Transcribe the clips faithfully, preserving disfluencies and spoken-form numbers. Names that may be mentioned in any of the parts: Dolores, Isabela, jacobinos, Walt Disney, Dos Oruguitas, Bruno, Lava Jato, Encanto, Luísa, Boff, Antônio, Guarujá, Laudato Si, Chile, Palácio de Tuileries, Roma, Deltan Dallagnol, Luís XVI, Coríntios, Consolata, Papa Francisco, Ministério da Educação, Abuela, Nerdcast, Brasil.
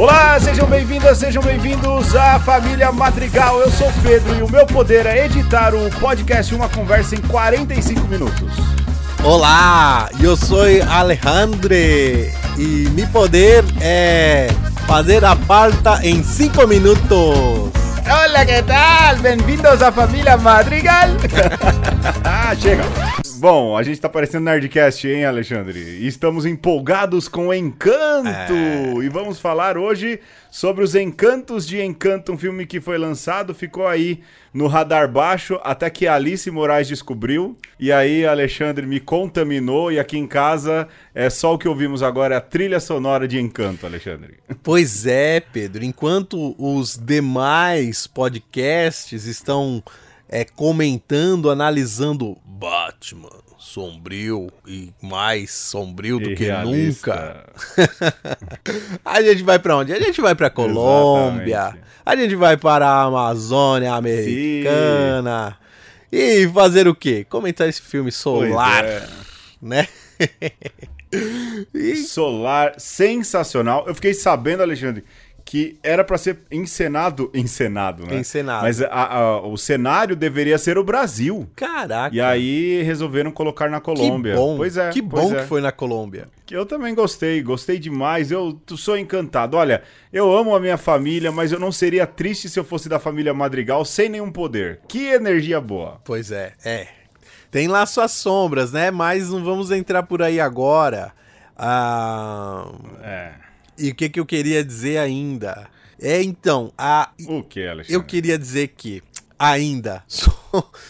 Olá, sejam bem-vindas, sejam bem-vindos à família Madrigal. Eu sou o Pedro e o meu poder é editar o podcast Uma Conversa em quarenta e cinco minutos. Olá, eu sou Alejandro e meu poder é fazer a pauta em cinco minutos. Olá, que tal? Bem-vindos à família Madrigal. Ah, chega. Bom, a gente tá parecendo Nerdcast, hein, Alexandre? E estamos empolgados com o Encanto! É. E vamos falar hoje sobre os encantos de Encanto, um filme que foi lançado, ficou aí no radar baixo, até que Alice Moraes descobriu. E aí, Alexandre me contaminou, e aqui em casa é só o que ouvimos agora, é a trilha sonora de Encanto, Alexandre. Pois é, Pedro. Enquanto os demais podcasts estão... É, comentando, analisando Batman, sombrio e mais sombrio do que nunca. A gente vai pra onde? A gente vai pra Colômbia, exatamente. A gente vai para a Amazônia americana. Sim. E fazer o quê? Comentar esse filme solar, é. né? E... Solar, sensacional. Eu fiquei sabendo, Alexandre, que era para ser encenado, encenado, né? Encenado. Mas a, a, o cenário deveria ser o Brasil. Caraca. E aí resolveram colocar na Colômbia. Que bom. Pois é. Que pois bom é. que foi na Colômbia. Eu também gostei, gostei demais, eu sou encantado. Olha, eu amo a minha família, mas eu não seria triste se eu fosse da família Madrigal sem nenhum poder. Que energia boa. Pois é, é. Tem lá suas sombras, né? Mas não vamos entrar por aí agora. Ah... É... E o que, que eu queria dizer ainda? É, então, a... O que, Alexandre? Eu queria dizer que, ainda, so...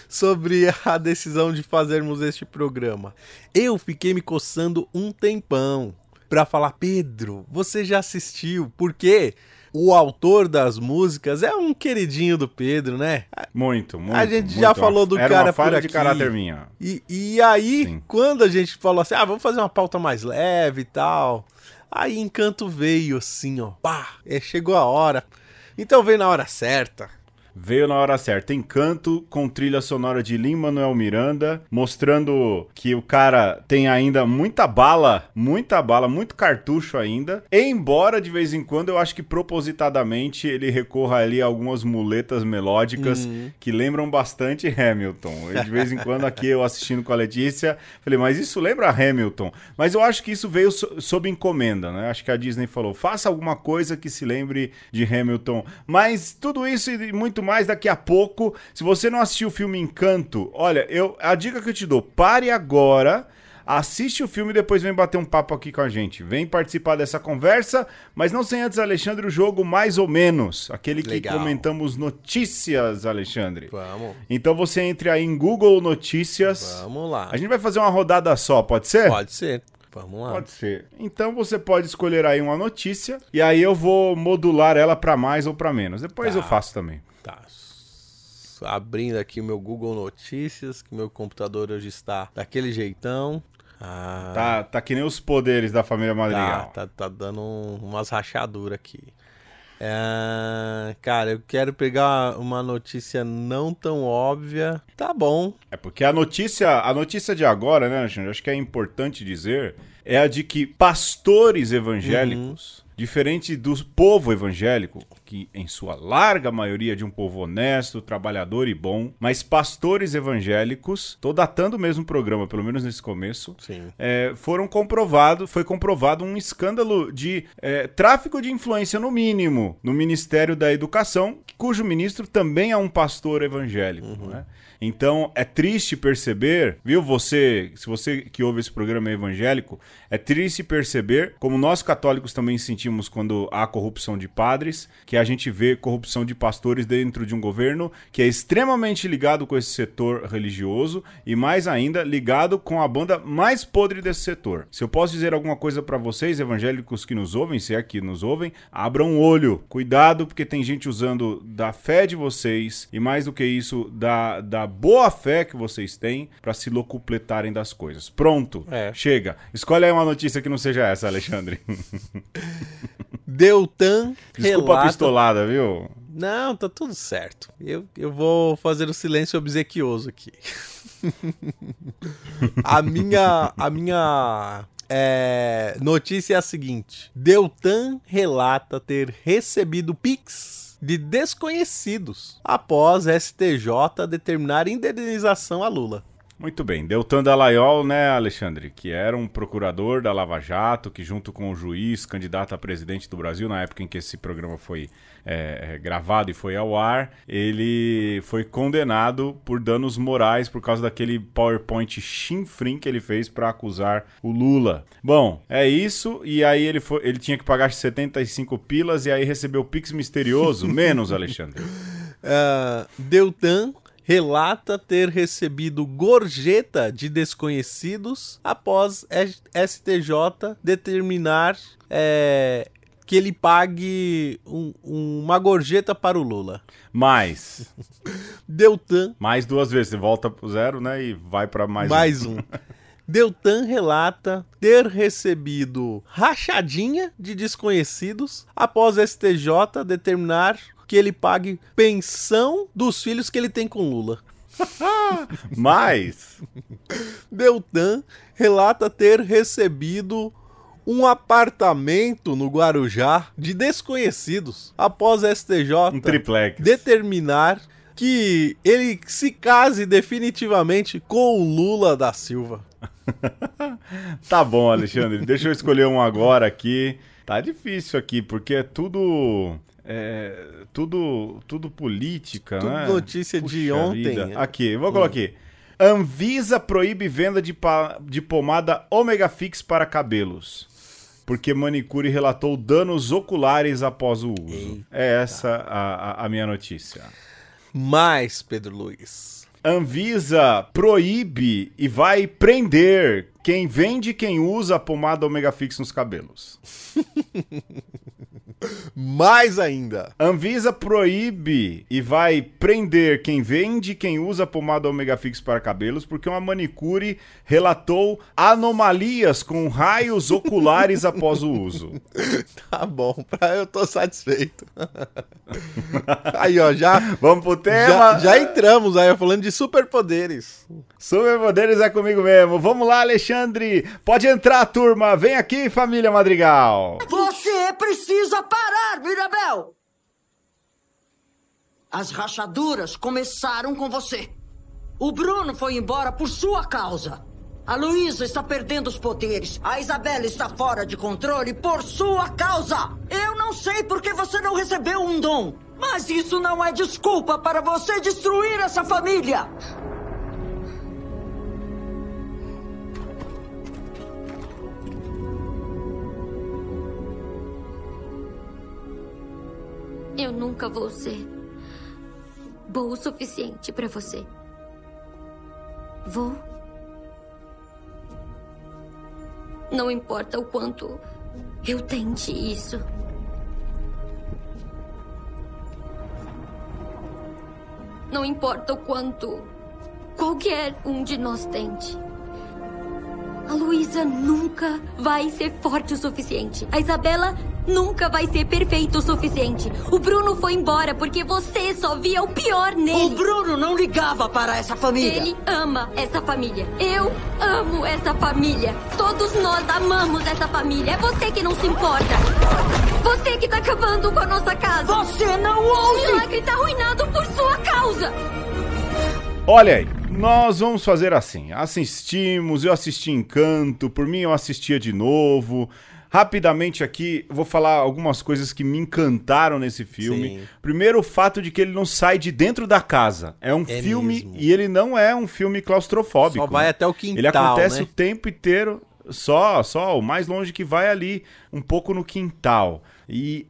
sobre a decisão de fazermos este programa. Eu fiquei me coçando um tempão pra falar, Pedro, você já assistiu? Porque o autor das músicas é um queridinho do Pedro, né? Muito, muito. A gente muito, já falou do cara uma falha por aqui. De caráter minha. E, e aí, Sim. quando a gente falou assim, ah, vamos fazer uma pauta mais leve e tal... Aí Encanto veio assim, ó, pá, é, chegou a hora, então veio na hora certa. Veio na hora certa, Encanto com trilha sonora de Lin-Manuel Miranda, mostrando que o cara tem ainda muita bala, muita bala, muito cartucho ainda, embora de vez em quando eu acho que propositadamente ele recorra ali a algumas muletas melódicas uhum. que lembram bastante Hamilton. Eu, de vez em quando aqui eu assistindo com a Letícia, falei, mas isso lembra Hamilton? Mas eu acho que isso veio so- sob encomenda, né? Acho que a Disney falou, faça alguma coisa que se lembre de Hamilton, mas tudo isso e muito mais daqui a pouco. Se você não assistiu o filme Encanto, olha, eu, a dica que eu te dou, pare agora, assiste o filme e depois vem bater um papo aqui com a gente. Vem participar dessa conversa, mas não sem antes, Alexandre, o jogo mais ou menos, aquele que Legal. comentamos notícias, Alexandre. Vamos. Então você entre aí em Google Notícias. Vamos lá. A gente vai fazer uma rodada só, pode ser? Pode ser. Vamos lá. Pode ser. Então você pode escolher aí uma notícia e aí eu vou modular ela pra mais ou pra menos. Depois tá. eu faço também. Tá. Abrindo aqui o meu Google Notícias, que meu computador hoje está daquele jeitão. Ah... Tá, tá que nem os poderes da família Madrigal. Tá, tá, tá dando umas rachaduras aqui. É, cara, eu quero pegar uma notícia não tão óbvia. Tá bom. É porque a notícia, a notícia de agora, né, Alexandre? Acho que é importante dizer, é a de que pastores evangélicos, uhum. diferente do povo evangélico, que em sua larga maioria é de um povo honesto, trabalhador e bom, mas pastores evangélicos, tô datando mesmo o programa, pelo menos nesse começo, é, foram comprovado, foi comprovado um escândalo de é, tráfico de influência, no mínimo, no Ministério da Educação, cujo ministro também é um pastor evangélico, uhum. né? Então, é triste perceber, viu, você, se você que ouve esse programa é evangélico, é triste perceber, como nós católicos também sentimos quando há corrupção de padres, que a gente vê corrupção de pastores dentro de um governo que é extremamente ligado com esse setor religioso e mais ainda ligado com a banda mais podre desse setor. Se eu posso dizer alguma coisa pra vocês, evangélicos que nos ouvem, se é que nos ouvem, abram o olho, cuidado, porque tem gente usando da fé de vocês e mais do que isso, da, da boa fé que vocês têm pra se locupletarem das coisas. Pronto, é. Chega. Escolhe aí uma notícia que não seja essa, Alexandre. Deltan Desculpa relata... a pistolada, viu? Não, tá tudo certo. Eu, eu vou fazer o silêncio obsequioso aqui. a minha... A minha... É, notícia é a seguinte: Deltan relata ter recebido Pix de desconhecidos após S T J determinar indenização a Lula. Muito bem, Deltan Dallagnol, né, Alexandre, que era um procurador da Lava Jato, que junto com o juiz, candidato a presidente do Brasil, na época em que esse programa foi é, gravado e foi ao ar, ele foi condenado por danos morais por causa daquele PowerPoint chinfrim que ele fez para acusar o Lula. Bom, é isso, e aí ele, foi, ele tinha que pagar setenta e cinco pilas e aí recebeu o Pix misterioso, menos, Alexandre. Uh, Deltan... relata ter recebido gorjeta de desconhecidos após S T J determinar é, que ele pague um, uma gorjeta para o Lula. Mais. Deltan. Mais duas vezes. Você volta pro zero, né? E vai para mais, mais um. Mais um. Deltan relata ter recebido rachadinha de desconhecidos após S T J determinar que ele pague pensão dos filhos que ele tem com Lula. Mas Deltan relata ter recebido um apartamento no Guarujá de desconhecidos após S T J um triplex determinar que ele se case definitivamente com o Lula da Silva. Tá bom, Alexandre. Deixa eu escolher um agora aqui. Tá difícil aqui, porque é tudo... É, tudo, tudo política, tudo, né? Tudo notícia. Puxa de ontem. Vida. Aqui, vou colocar aqui. Anvisa proíbe venda de, pa- de pomada Omega Fix para cabelos, porque manicure relatou danos oculares após o uso. Eita. É essa a, a, a minha notícia. Mas, Pedro Luiz... Anvisa proíbe e vai prender quem vende e quem usa a pomada Omega Fix nos cabelos. Mais ainda. Anvisa proíbe e vai prender quem vende e quem usa a pomada Omega Fix para cabelos porque uma manicure relatou anomalias com raios oculares após o uso. Tá bom, eu tô satisfeito. Aí, ó, já... Vamos pro tema. Já, já entramos aí, falando de superpoderes. Superpoderes é comigo mesmo. Vamos lá, Alexandre. Pode entrar, turma. Vem aqui, família Madrigal. Você precisa parar, Mirabel. As rachaduras começaram com você. O Bruno foi embora por sua causa. A Luísa está perdendo os poderes. A Isabela está fora de controle por sua causa. Eu não sei por que você não recebeu um dom, mas isso não é desculpa para você destruir essa família. Eu nunca vou ser boa o suficiente para você. Vou? Não importa o quanto eu tente isso. Não importa o quanto qualquer um de nós tente. A Luísa nunca vai ser forte o suficiente. A Isabela nunca vai ser perfeita o suficiente. O Bruno foi embora porque você só via o pior nele. O Bruno não ligava para essa família. Ele ama essa família. Eu amo essa família. Todos nós amamos essa família. É você que não se importa. Você que tá acabando com a nossa casa. Você não ouve. O milagre tá arruinado por sua causa. Olha aí. Nós vamos fazer assim, assistimos, eu assisti Encanto, por mim eu assistia de novo. Rapidamente aqui, vou falar algumas coisas que me encantaram nesse filme. Sim. Primeiro, o fato de que ele não sai de dentro da casa. É um é filme, mesmo. E ele não é um filme claustrofóbico. Só vai até o quintal, ele acontece, né? O tempo inteiro, só, só, o mais longe que vai ali, um pouco no quintal. E...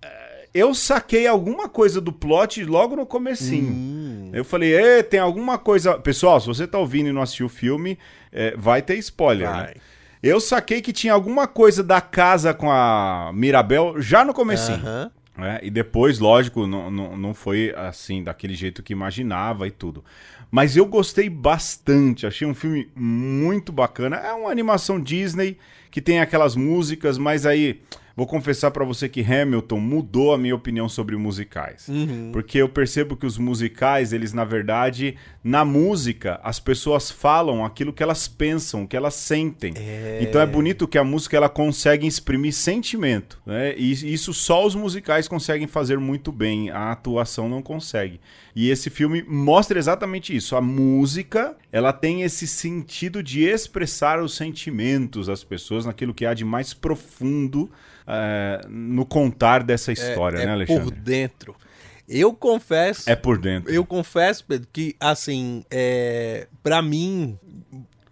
eu saquei alguma coisa do plot logo no comecinho. Hum. Eu falei, é, tem alguma coisa... Pessoal, se você tá ouvindo e não assistiu o filme, é, vai ter spoiler, vai. Né? Eu saquei que tinha alguma coisa da casa com a Mirabel já no comecinho. Uh-huh. Né? E depois, lógico, não, não, não foi assim, daquele jeito que imaginava e tudo. Mas eu gostei bastante, achei um filme muito bacana. É uma animação Disney que tem aquelas músicas, mas aí... Vou confessar pra você que Hamilton mudou a minha opinião sobre musicais. Uhum. Porque eu percebo que os musicais, eles, na verdade, na música, as pessoas falam aquilo que elas pensam, que elas sentem. É... Então é bonito que a música, ela consegue exprimir sentimento, né? E isso só os musicais conseguem fazer muito bem, a atuação não consegue. E esse filme mostra exatamente isso. A música, ela tem esse sentido de expressar os sentimentos das pessoas naquilo que há de mais profundo uh, no contar dessa história, é, é né, Alexandre? Por dentro. Eu confesso... É por dentro. Eu confesso, Pedro, que, assim, é, pra mim,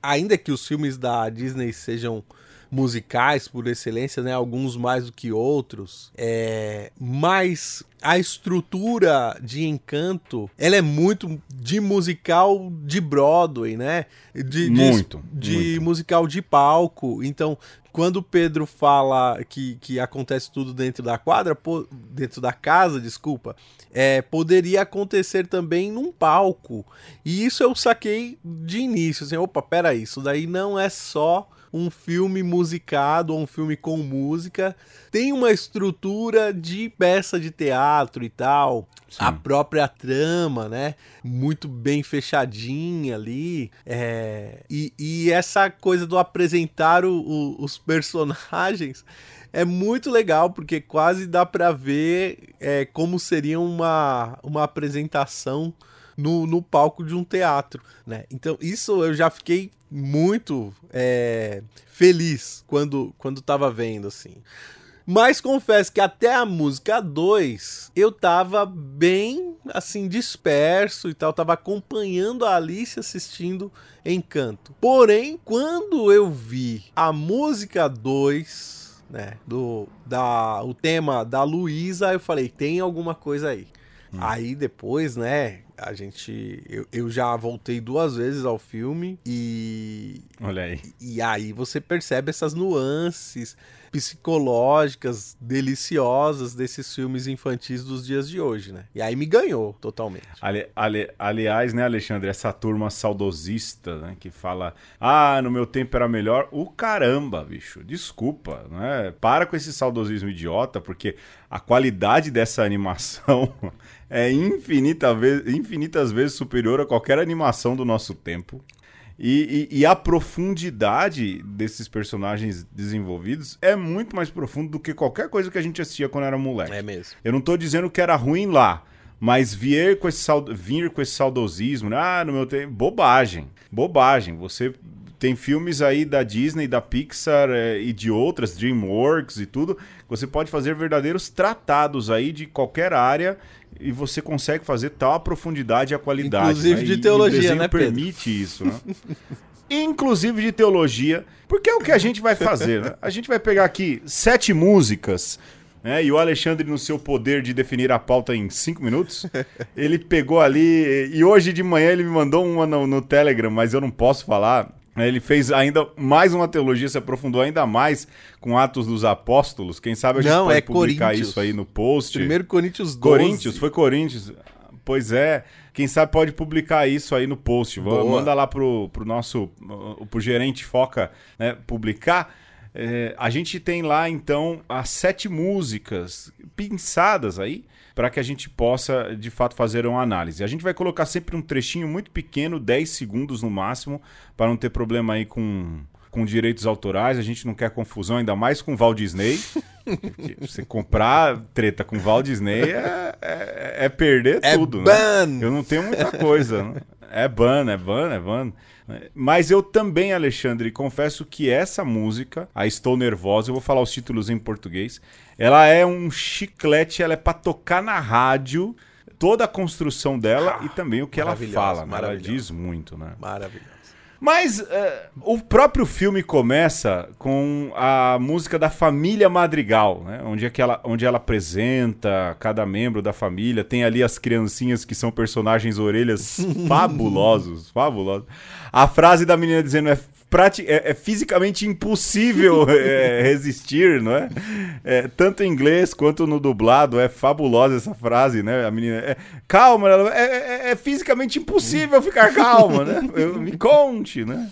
ainda que os filmes da Disney sejam musicais por excelência, né, alguns mais do que outros, é, mas a estrutura de Encanto, ela é muito de musical de Broadway, né? De, muito. De, de muito. musical de palco. Então, quando o Pedro fala que, que acontece tudo dentro da quadra, po, dentro da casa, desculpa, é, poderia acontecer também num palco. E isso eu saquei de início, assim, opa, peraí, isso daí não é só um filme musicado ou um filme com música, tem uma estrutura de peça de teatro e tal. Sim. A própria trama, né? Muito bem fechadinha ali. É... E, e essa coisa do apresentar o, o, os personagens é muito legal, porque quase dá pra ver é, como seria uma, uma apresentação no, no palco de um teatro, né? Então, isso eu já fiquei muito é, feliz quando, quando tava vendo, assim. Mas confesso que até a música dois, eu tava bem, assim, disperso e tal. Tava acompanhando a Alice assistindo Encanto. Porém, quando eu vi a música dois, né, do, da, o tema da Luísa, eu falei, tem alguma coisa aí. Hum. Aí depois, né, a gente... Eu, eu já voltei duas vezes ao filme e... Olha aí. E, e aí você percebe essas nuances psicológicas deliciosas desses filmes infantis dos dias de hoje, né? E aí me ganhou totalmente. Ali, ali, aliás, né, Alexandre, essa turma saudosista, né, que fala, ah, no meu tempo era melhor, o caramba, bicho, desculpa, né? Para com esse saudosismo idiota, porque a qualidade dessa animação é infinita vez, infinitas vezes superior a qualquer animação do nosso tempo. E, e, e a profundidade desses personagens desenvolvidos é muito mais profundo do que qualquer coisa que a gente assistia quando era moleque. É mesmo. Eu não tô dizendo que era ruim lá, mas vir com esse, saud... vir com esse saudosismo, né? Ah, no meu tempo... Bobagem. Bobagem. Você tem filmes aí da Disney, da Pixar é, e de outras, Dreamworks e tudo, você pode fazer verdadeiros tratados aí de qualquer área e você consegue fazer tal a profundidade e a qualidade. Inclusive, né? de e, teologia, e o desenho, né, Pedro? Permite isso, né? Inclusive de teologia, porque é o que a gente vai fazer, né? A gente vai pegar aqui sete músicas, né? E o Alexandre, no seu poder de definir a pauta em cinco minutos, ele pegou ali, e hoje de manhã ele me mandou uma no, no Telegram, mas eu não posso falar. Ele fez ainda mais uma teologia, se aprofundou ainda mais com Atos dos Apóstolos. Quem sabe a gente Não, pode é publicar isso aí no post. Primeiro Coríntios doze. Coríntios, foi Coríntios. Pois é. Quem sabe pode publicar isso aí no post. Boa. Manda lá pro, pro nosso, pro gerente Foca, né, publicar. É, a gente tem lá, então, as sete músicas pinçadas aí, para que a gente possa, de fato, fazer uma análise. A gente vai colocar sempre um trechinho muito pequeno, dez segundos no máximo, para não ter problema aí com, com direitos autorais. A gente não quer confusão, ainda mais com o Walt Disney. Você comprar treta com o Walt Disney é, é, é perder é tudo, ban. Né? Eu não tenho muita coisa, né? É ban, é ban, é ban. Mas eu também, Alexandre, confesso que essa música, a Estou Nervosa, eu vou falar os títulos em português, ela é um chiclete, ela é pra tocar na rádio, toda a construção dela ah, e também o que ela fala, né? Ela diz muito, né? Maravilhoso. Mas uh, o próprio filme começa com a música da família Madrigal, né? Onde, é que ela, onde ela apresenta cada membro da família. Tem ali as criancinhas que são personagens orelhas fabulosos, fabulosos. A frase da menina dizendo é, prati- é, é fisicamente impossível é, resistir, não é? é? Tanto em inglês quanto no dublado é fabulosa essa frase, né? A menina é calma, ela, é, é, é fisicamente impossível ficar calma, né? Eu, me conte. Né?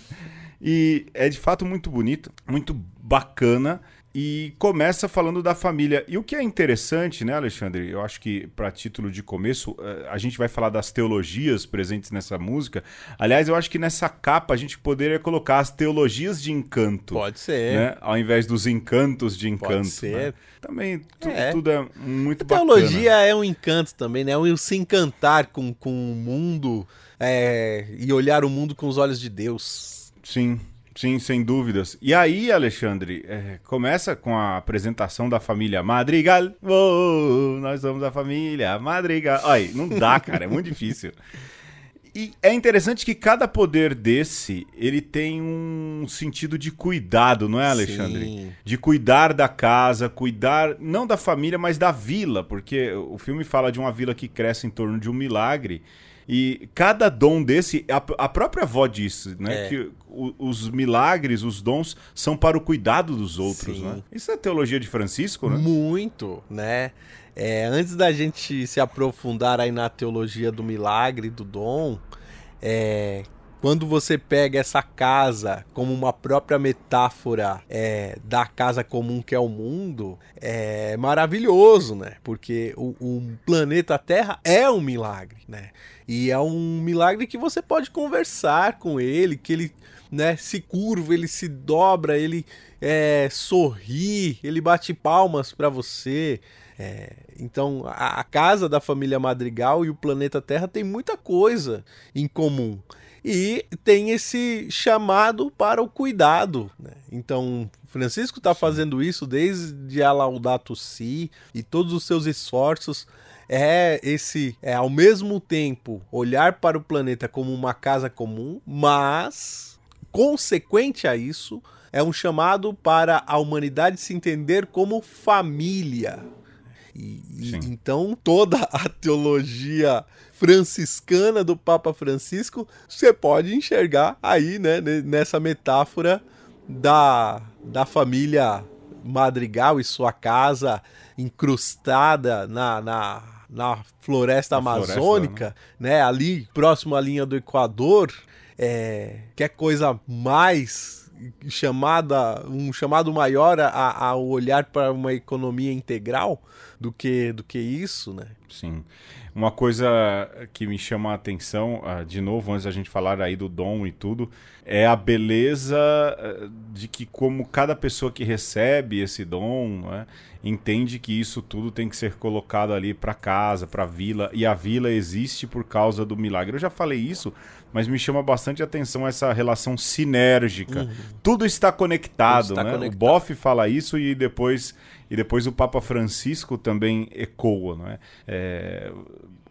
E é de fato muito bonito, muito bacana. E começa falando da família. E o que é interessante, né, Alexandre? Eu acho que, para título de começo, a gente vai falar das teologias presentes nessa música. Aliás, eu acho que nessa capa a gente poderia colocar as teologias de Encanto. Pode ser. Né? Ao invés dos encantos de Encanto. Pode ser. Né? Também tu, é. tudo é muito bacana. A teologia bacana. É um encanto também, né? O se encantar com, com o mundo é, e olhar o mundo com os olhos de Deus. Sim. Sim, sem dúvidas. E aí, Alexandre, é, começa com a apresentação da família Madrigal. Oh, nós somos a família Madrigal. Olha, não dá, cara, é muito difícil. E é interessante que cada poder desse, ele tem um sentido de cuidado, não é, Alexandre? Sim. De cuidar da casa, cuidar não da família, mas da vila, porque o filme fala de uma vila que cresce em torno de um milagre. E cada dom desse, a, a própria avó disse, né? É. Que o, os milagres, os dons, são para o cuidado dos outros, sim, né? Isso é teologia de Francisco, né? Muito, né? É, antes da gente se aprofundar aí na teologia do milagre, do dom, é, quando você pega essa casa como uma própria metáfora é, da casa comum que é o mundo, é maravilhoso, né? Porque o, o planeta Terra é um milagre, né? E é um milagre que você pode conversar com ele, que ele, né, se curva, ele se dobra, ele é, sorri, ele bate palmas para você. É, então, a, a casa da família Madrigal e o planeta Terra tem muita coisa em comum. E tem esse chamado para o cuidado, né? Então, Francisco está fazendo isso desde a Laudato Si, e todos os seus esforços é esse, é ao mesmo tempo olhar para o planeta como uma casa comum, mas consequente a isso é um chamado para a humanidade se entender como família. E, e, então toda a teologia franciscana do Papa Francisco você pode enxergar aí, né, nessa metáfora da, da família Madrigal e sua casa incrustada na, na, na floresta amazônica, né? Né, ali próximo à linha do Equador, é, que é coisa mais chamada, um chamado maior ao olhar para uma economia integral do que, do que isso, né? Sim. Uma coisa que me chama a atenção, de novo, antes da gente falar aí do dom e tudo, é a beleza de que como cada pessoa que recebe esse dom, né, entende que isso tudo tem que ser colocado ali para casa, para a vila, e a vila existe por causa do milagre. Eu já falei isso, mas me chama bastante atenção essa relação sinérgica. Uhum. Tudo está conectado, tudo está, né? Conectado. O Boff fala isso e depois... E depois o Papa Francisco também ecoa, não é? É,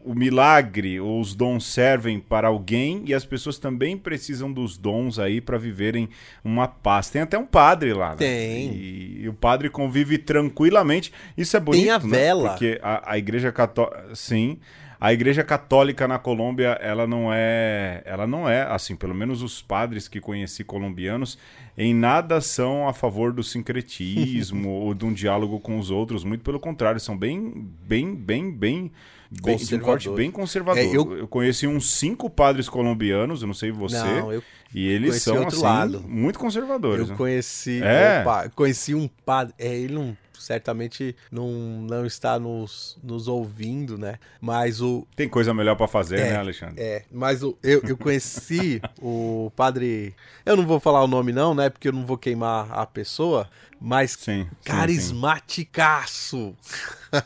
o milagre ou os dons servem para alguém e as pessoas também precisam dos dons aí para viverem uma paz. Tem até um padre lá, né? Tem. E, e o padre convive tranquilamente. Isso é bonito, tem a vela. Né? Porque a, a Igreja Católica... Sim. A Igreja Católica na Colômbia, ela não é, ela não é, assim, pelo menos os padres que conheci colombianos, em nada são a favor do sincretismo ou de um diálogo com os outros, muito pelo contrário, são bem, bem, bem, bem, bem de um corte bem conservador. É, eu... eu conheci uns cinco padres colombianos, eu não sei você, não, eu... e eles são, outro assim, lado. Muito conservadores. Eu, né? conheci, é. opa, conheci um padre, é, ele não... certamente não, não está nos, nos ouvindo, né? Mas o... Tem coisa melhor para fazer, é, né, Alexandre? É, mas o, eu, eu conheci o padre... Eu não vou falar o nome não, né? Porque eu não vou queimar a pessoa, mas sim, carismaticaço! Sim, sim.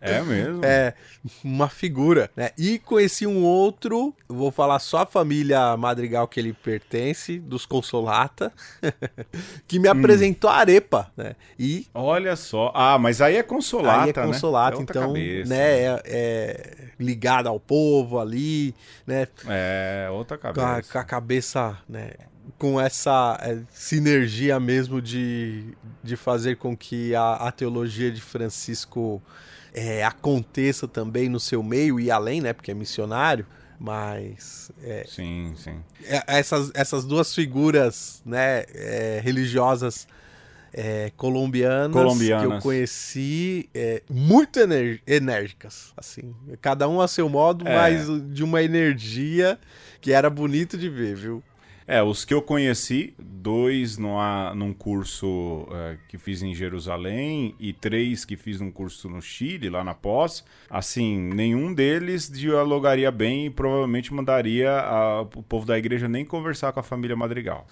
É mesmo? É, uma figura, né? E conheci um outro, vou falar só a família Madrigal que ele pertence, dos Consolata, que me apresentou hum. a arepa, né? E... Olha só. Ah, mas aí é Consolata, aí é Consolata, né? É então, cabeça, né? É, é ligado ao povo ali, né? É, outra cabeça. Com a, com a cabeça, né? Com essa é, sinergia mesmo de, de fazer com que a, a teologia de Francisco é, aconteça também no seu meio e além, né? Porque é missionário. Mas é, sim, sim. É, essas, essas duas figuras, né? É, religiosas. É, colombianas, colombianas que eu conheci, é, muito enérgicas, assim, cada um a seu modo, é. mas de uma energia que era bonito de ver, viu? É, os que eu conheci, dois numa, num curso uh, que fiz em Jerusalém e três que fiz num curso no Chile, lá na pós. Assim, nenhum deles dialogaria bem e provavelmente mandaria a, o povo da igreja nem conversar com a família Madrigal.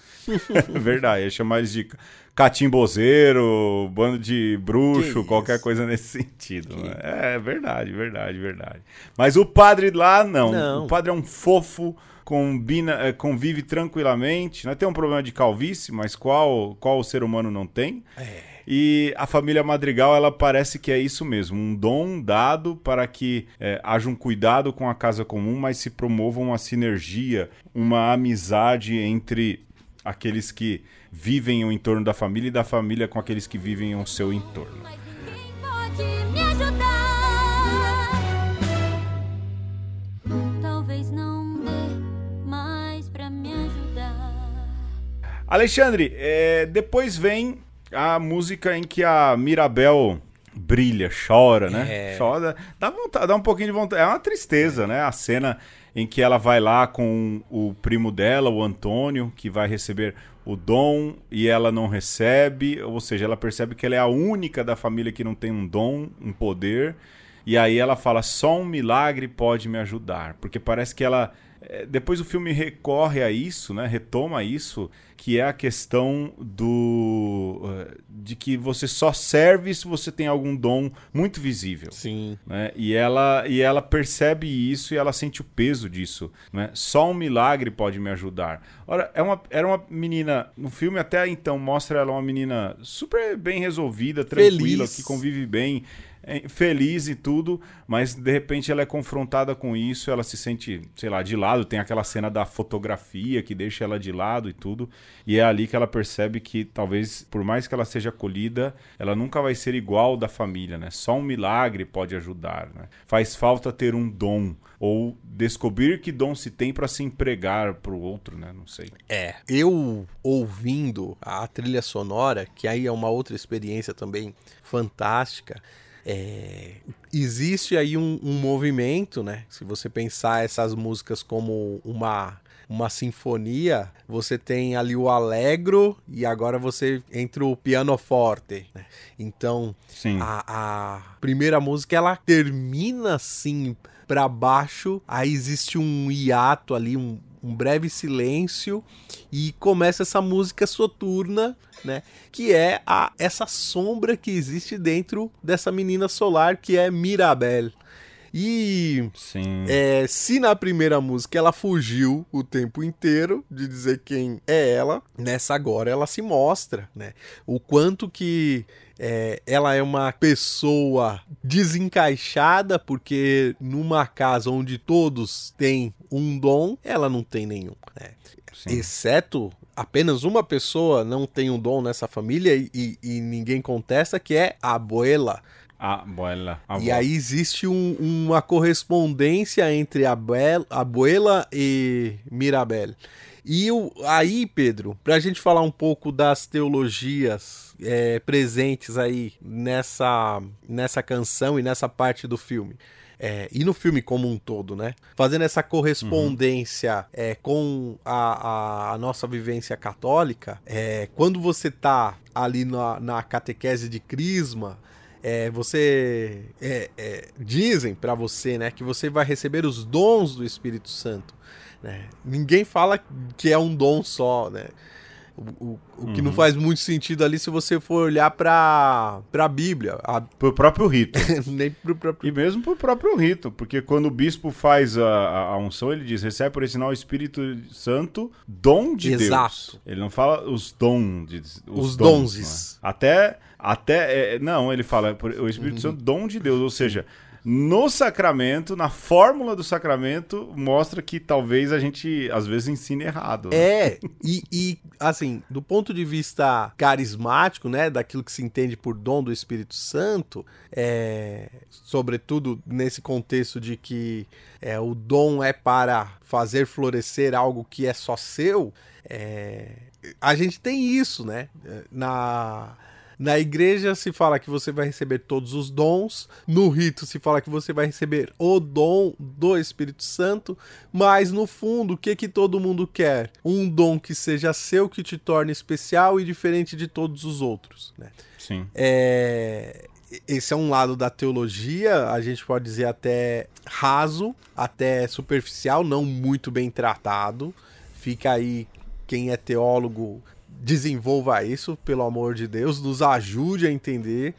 Verdade, ia chamar eles de catimbozeiro, bando de bruxo, qualquer coisa nesse sentido. Né? É, verdade, verdade, verdade. Mas o padre lá, não. não. O padre é um fofo. Combina, convive tranquilamente, né? Tem um problema de calvície, mas qual, qual o ser humano não tem? É. E a família Madrigal, ela parece que é isso mesmo, um dom dado para que é, haja um cuidado com a casa comum, mas se promova uma sinergia, uma amizade entre aqueles que vivem o entorno da família e da família com aqueles que vivem o seu entorno. Alexandre, é, depois vem a música em que a Mirabel brilha, chora, né? É. Chora, dá, vontade, dá um pouquinho de vontade, é uma tristeza, é. né? A cena em que ela vai lá com o primo dela, o Antônio, que vai receber o dom e ela não recebe, ou seja, ela percebe que ela é a única da família que não tem um dom, um poder, e aí ela fala, só um milagre pode me ajudar, porque parece que ela... Depois o filme recorre a isso, né? Retoma isso, que é a questão do de que você só serve se você tem algum dom muito visível. Sim. Né? E, ela, e ela percebe isso e ela sente o peso disso. Né? Só um milagre pode me ajudar. Ora, é uma, era uma menina... No filme até então mostra ela uma menina super bem resolvida, tranquila, feliz, que convive bem, feliz e tudo, mas de repente ela é confrontada com isso, ela se sente, sei lá, de lado, tem aquela cena da fotografia que deixa ela de lado e tudo, e é ali que ela percebe que talvez, por mais que ela seja acolhida, ela nunca vai ser igual da família, né? Só um milagre pode ajudar, né? Faz falta ter um dom, ou descobrir que dom se tem para se empregar pro outro, né? Não sei. É, eu ouvindo a trilha sonora, que aí é uma outra experiência também fantástica, É, existe aí um, um movimento, né? Se você pensar essas músicas como uma, uma sinfonia, você tem ali o allegro e agora você entra o pianoforte, né? Então, a, a primeira música, ela termina assim para baixo, aí existe um hiato ali, um, um breve silêncio e começa essa música soturna, né? Que é a, essa sombra que existe dentro dessa menina solar que é Mirabel. E é, se na primeira música ela fugiu o tempo inteiro de dizer quem é ela, nessa agora ela se mostra, né? O quanto que é, ela é uma pessoa desencaixada, porque numa casa onde todos têm um dom, ela não tem nenhum, né? Exceto apenas uma pessoa não tem um dom nessa família e, e ninguém contesta, que é a Abuela. A Abuela. A e aí existe um, uma correspondência entre a Abuela, Abuela e Mirabel. E o, aí, Pedro, pra gente falar um pouco das teologias é, presentes aí nessa, nessa canção e nessa parte do filme. É, e no filme como um todo, né? Fazendo essa correspondência uhum. é, com a, a, a nossa vivência católica, é, quando você tá ali na, na catequese de Crisma, é, você é, é, dizem pra você, né, que você vai receber os dons do Espírito Santo, né? Ninguém fala que é um dom só, né? O, o, o que uhum. não faz muito sentido ali se você for olhar pra, pra Bíblia. A... Pro próprio rito. Nem pro próprio... E mesmo pro próprio rito, porque quando o bispo faz a, a unção, ele diz, recebe por esse sinal o Espírito Santo, dom de Exato. Deus. Ele não fala os dons. Os, os donzes. Né? Até, até é, não, ele fala o Espírito uhum. Santo, dom de Deus, ou seja... No sacramento, na fórmula do sacramento, mostra que talvez a gente, às vezes, ensine errado. Né? É, e, e, assim, do ponto de vista carismático, né, daquilo que se entende por dom do Espírito Santo, é, sobretudo nesse contexto de que é, o dom é para fazer florescer algo que é só seu, é, a gente tem isso, né, na... Na igreja se fala que você vai receber todos os dons, no rito se fala que você vai receber o dom do Espírito Santo, mas no fundo o que que todo mundo quer? Um dom que seja seu, que te torne especial e diferente de todos os outros, né? Sim. É... Esse é um lado da teologia, a gente pode dizer até raso, até superficial, não muito bem tratado. Fica aí, quem é teólogo, desenvolva isso, pelo amor de Deus, nos ajude a entender,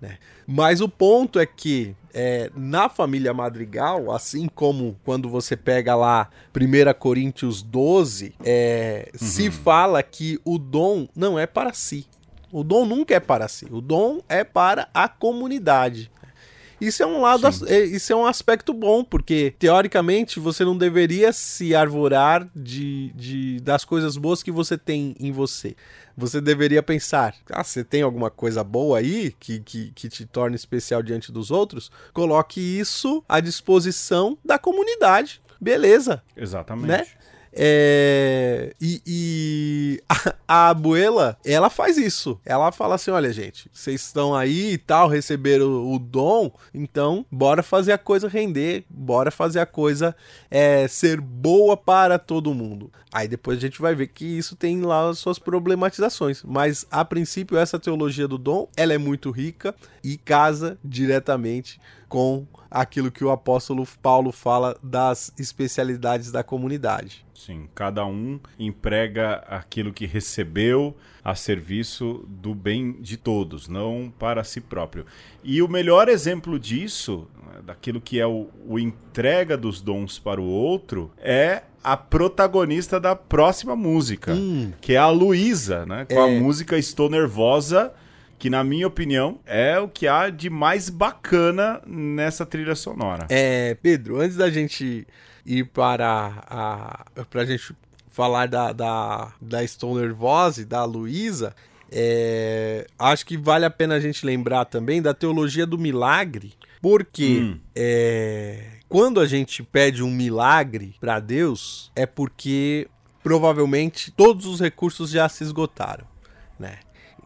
né? Mas o ponto é que é, na família Madrigal, assim como quando você pega lá primeira Coríntios doze, é, uhum. se fala que o dom não é para si. O dom nunca é para si, o dom é para a comunidade. Isso é um lado, isso é um aspecto bom, porque teoricamente você não deveria se arvorar de, de, das coisas boas que você tem em você. Você deveria pensar, ah, você tem alguma coisa boa aí que, que, que te torna especial diante dos outros? Coloque isso à disposição da comunidade, beleza. Exatamente. Né? É, e, e a, a Abuela, ela faz isso. Ela fala assim, olha gente, vocês estão aí e tal, receberam o, o dom, então bora fazer a coisa render, bora fazer a coisa é, ser boa para todo mundo. Aí depois a gente vai ver que isso tem lá as suas problematizações, mas a princípio essa teologia do dom, ela é muito rica e casa diretamente com aquilo que o apóstolo Paulo fala das especialidades da comunidade. Sim, cada um emprega aquilo que recebeu a serviço do bem de todos, não para si próprio. E o melhor exemplo disso, daquilo que é o, o entrega dos dons para o outro, é a protagonista da próxima música, hum. que é a Luísa, né? Com é... a música Estou Nervosa, que, na minha opinião, é o que há de mais bacana nessa trilha sonora. É, Pedro, antes da gente ir para a... pra gente falar da, da, da Estou Nervosa, da Luísa, é, acho que vale a pena a gente lembrar também da teologia do milagre, porque hum. é, quando a gente pede um milagre para Deus, é porque, provavelmente, todos os recursos já se esgotaram, né?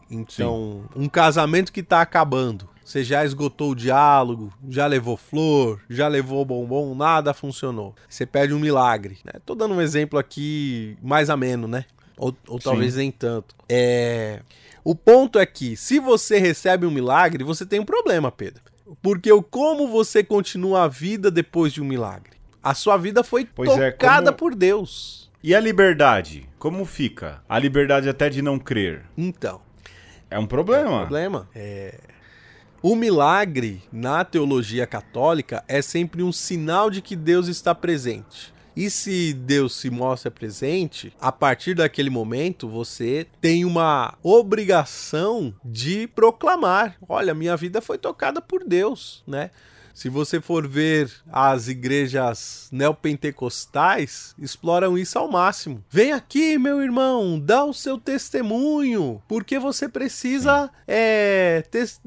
Então, sim. um casamento que tá acabando, você já esgotou o diálogo, já levou flor, já levou bombom, nada funcionou. Você pede um milagre, né? Tô dando um exemplo aqui mais ameno, né? Ou, ou talvez nem tanto. É... O ponto é que, se você recebe um milagre, você tem um problema, Pedro. Porque o como você continua a vida depois de um milagre? A sua vida foi pois tocada é, como... por Deus. E a liberdade? Como fica? A liberdade até de não crer. Então... É um problema. É um problema. É... O milagre, na teologia católica, é sempre um sinal de que Deus está presente. E se Deus se mostra presente, a partir daquele momento você tem uma obrigação de proclamar. Olha, minha vida foi tocada por Deus, né? Se você for ver as igrejas neopentecostais, exploram isso ao máximo. Vem aqui, meu irmão, dá o seu testemunho, porque você precisa é, tes-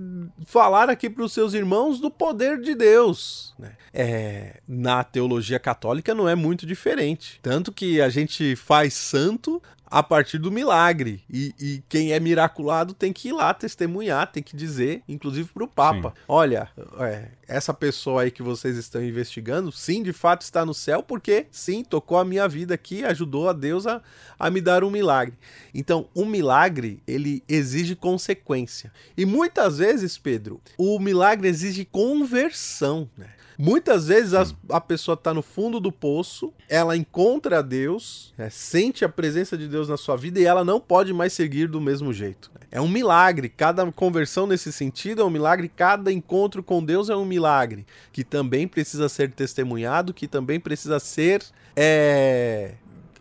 falar aqui para os seus irmãos do poder de Deus, né? É, na teologia católica não é muito diferente. Tanto que a gente faz santo a partir do milagre. E, e quem é miraculado tem que ir lá testemunhar, tem que dizer, inclusive pro Papa. Sim. Olha, é, essa pessoa aí que vocês estão investigando, sim, de fato está no céu, porque sim, tocou a minha vida aqui, ajudou a Deus a, a me dar um milagre. Então, um milagre, ele exige consequência. E muitas vezes, Pedro, o milagre exige conversão, né? Muitas vezes a, a pessoa está no fundo do poço, ela encontra Deus, né, sente a presença de Deus na sua vida e ela não pode mais seguir do mesmo jeito. É um milagre, cada conversão nesse sentido é um milagre, cada encontro com Deus é um milagre, que também precisa ser testemunhado, que também precisa ser... É...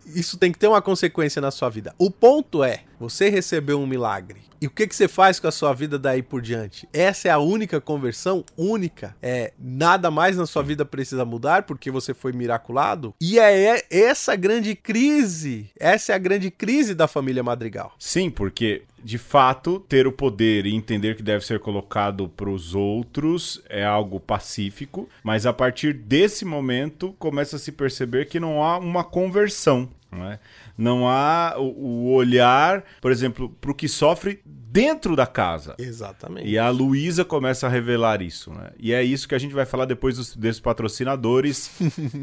Isso tem que ter uma consequência na sua vida. O ponto é, você recebeu um milagre. E o que, que você faz com a sua vida daí por diante? Essa é a única conversão, única. É, nada mais na sua vida precisa mudar porque você foi miraculado. E é essa grande crise, essa é a grande crise da família Madrigal. Sim, porque, de fato, ter o poder e entender que deve ser colocado para os outros é algo pacífico, mas a partir desse momento começa a se perceber que não há uma conversão. Não é? Não há o olhar, por exemplo, para o que sofre dentro da casa. Exatamente. E a Luísa começa a revelar isso, né? E é isso que a gente vai falar depois dos, dos patrocinadores.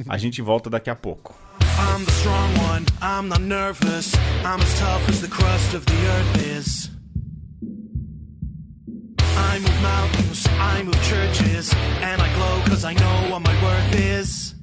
A gente volta daqui a pouco. I'm the strong one, I'm not nervous, I'm as tough as the crust of the earth is. I move mountains, I move churches, and I glow cause I know what my worth is.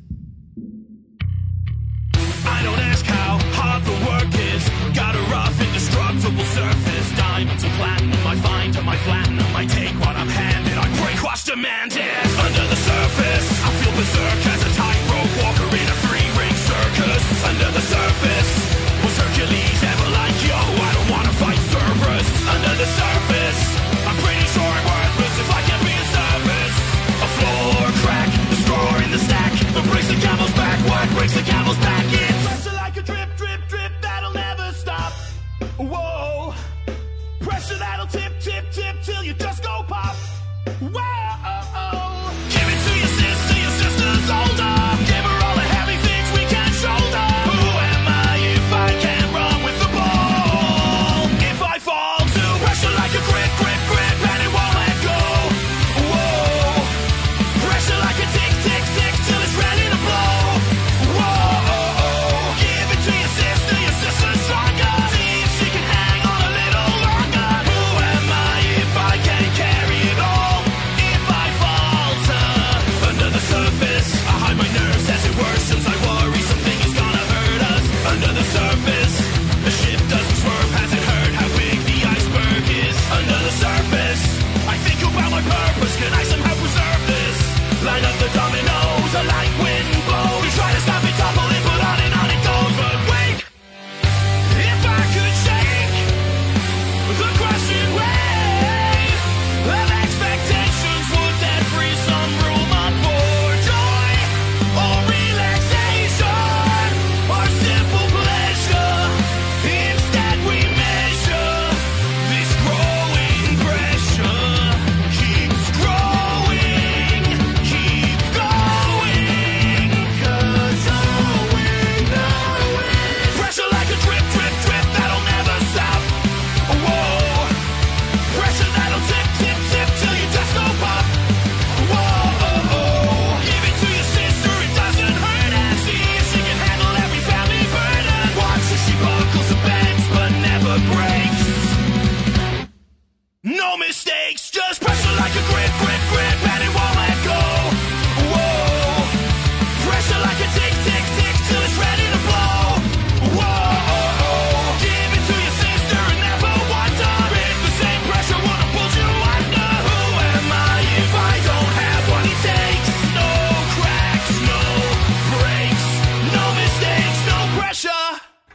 I don't ask how hard the work is. Got a rough, indestructible surface. Diamonds and platinum, I find them, I flatten them. I take what I'm handed, I break what's demanded. Under the surface, I feel berserk as a tightrope walker in a three-ring circus. Under the surface, was Hercules ever like, yo, I don't wanna fight Cerberus. Under the surface, I'm pretty sure I'm worthless if I can be a service. A floor crack, the straw in the stack. What breaks the camel's back, what breaks the camel's back? Pressure like a drip, drip, drip, that'll never stop. Whoa, pressure that'll tip, tip, tip, till you just go pop. Whoa, give it to your sister, your sister's older. Give her all the heavy things we can shoulder. Who am I if I can run with the ball? If I fall to pressure like a grip, grip, grip, and it won't let go. Whoa, pressure like a tick, tick, tick, till it's ready to blow.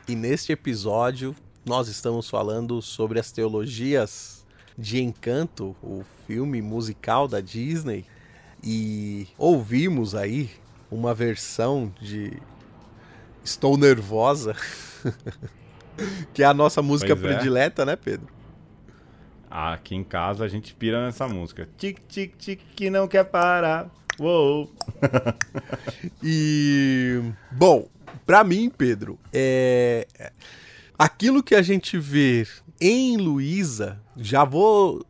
Neste episódio, nós estamos falando sobre as teologias de Encanto, o filme musical da Disney, e ouvimos aí uma versão de Estou Nervosa, que é a nossa música pois predileta, é. Né, Pedro? Aqui em casa a gente pira nessa música. Tic, tic, tic, que não quer parar. Uou! E, bom... Pra mim, Pedro, é... aquilo que a gente vê em Luísa, já vou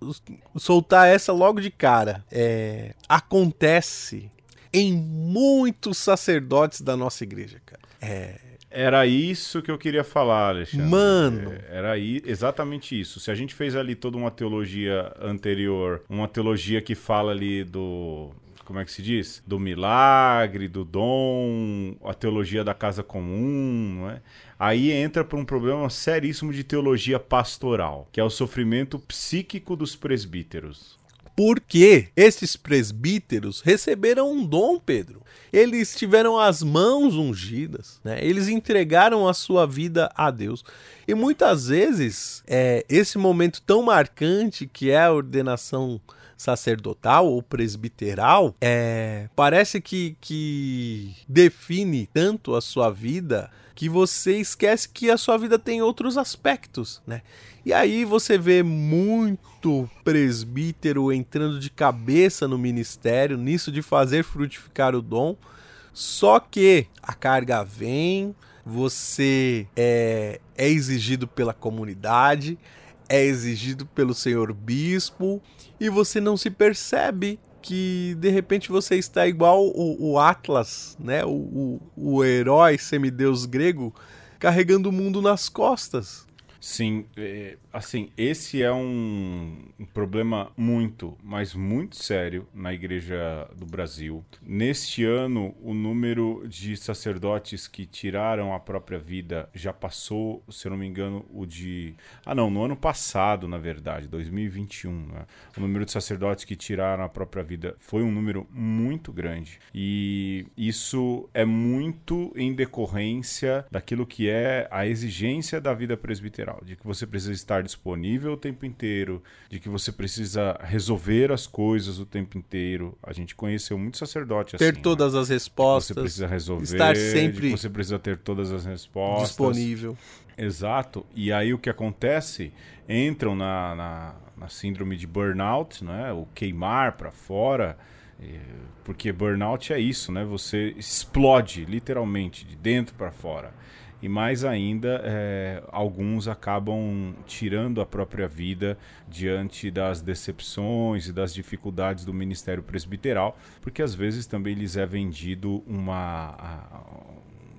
soltar essa logo de cara, é... acontece em muitos sacerdotes da nossa igreja, cara. É... Era isso que eu queria falar, Alexandre. Mano! Era aí, exatamente isso. Se a gente fez ali toda uma teologia anterior, uma teologia que fala ali do... Como é que se diz? Do milagre, do dom, a teologia da casa comum, não é? Aí entra para um problema seríssimo de teologia pastoral, que é o sofrimento psíquico dos presbíteros. Porque esses presbíteros receberam um dom, Pedro. Eles tiveram as mãos ungidas, né? Eles entregaram a sua vida a Deus. E muitas vezes, é, esse momento tão marcante que é a ordenação sacerdotal ou presbiteral, é, parece que, que define tanto a sua vida que você esquece que a sua vida tem outros aspectos, né? E aí você vê muito presbítero entrando de cabeça no ministério, nisso de fazer frutificar o dom, só que a carga vem, você é, é exigido pela comunidade, é exigido pelo senhor bispo e você não se percebe que de repente você está igual o, o Atlas, né? o, o, o herói semideus grego, carregando o mundo nas costas. Sim, é, assim, esse é um, um problema muito, mas muito sério na Igreja do Brasil. Neste ano, o número de sacerdotes que tiraram a própria vida já passou, se eu não me engano, o de... Ah, não, no ano passado, na verdade, dois mil e vinte e um, né? O número de sacerdotes que tiraram a própria vida foi um número muito grande. E isso é muito em decorrência daquilo que é a exigência da vida presbiteral, de que você precisa estar disponível o tempo inteiro, de que você precisa resolver as coisas o tempo inteiro. A gente conheceu muito sacerdote assim. Ter todas né? as respostas. Você precisa resolver. Estar sempre. Você precisa ter todas as respostas. Disponível. Exato. E aí o que acontece? Entram na, na, na síndrome de burnout, né? O queimar para fora. Porque burnout é isso, né? Você explode literalmente de dentro para fora. E mais ainda, é, alguns acabam tirando a própria vida diante das decepções e das dificuldades do ministério presbiteral, porque às vezes também lhes é vendido uma,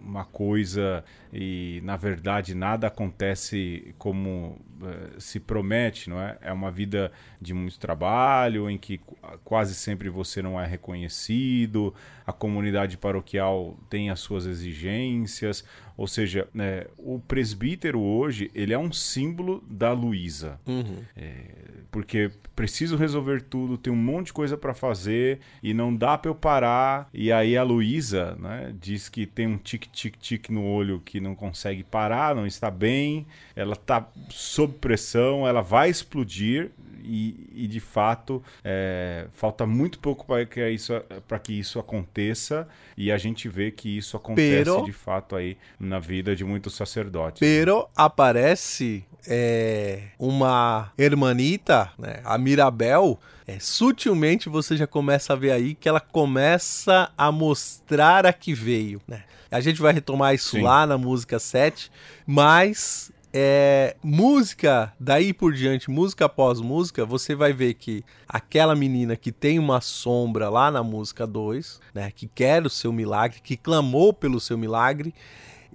uma coisa e, na verdade, nada acontece como é, se promete, não é? É uma vida de muito trabalho, em que quase sempre você não é reconhecido, a comunidade paroquial tem as suas exigências... Ou seja, né, o presbítero hoje, ele é um símbolo da Luísa. Uhum. É, porque preciso resolver tudo, tem um monte de coisa para fazer e não dá para eu parar. E aí a Luísa, né, diz que tem um tic-tic-tic no olho que não consegue parar, não está bem, ela está sob pressão, ela vai explodir. E, e, de fato, é, falta muito pouco para que isso, para que isso aconteça. E a gente vê que isso acontece, pero, de fato, aí na vida de muitos sacerdotes. Pero né? Aparece é, uma hermanita, né? A Mirabel. É, sutilmente você já começa a ver aí que ela começa a mostrar a que veio. Né? A gente vai retomar isso Sim. lá na música sete, mas... É, música, daí por diante, música após música, você vai ver que aquela menina que tem uma sombra lá na música dois, né, que quer o seu milagre, que clamou pelo seu milagre,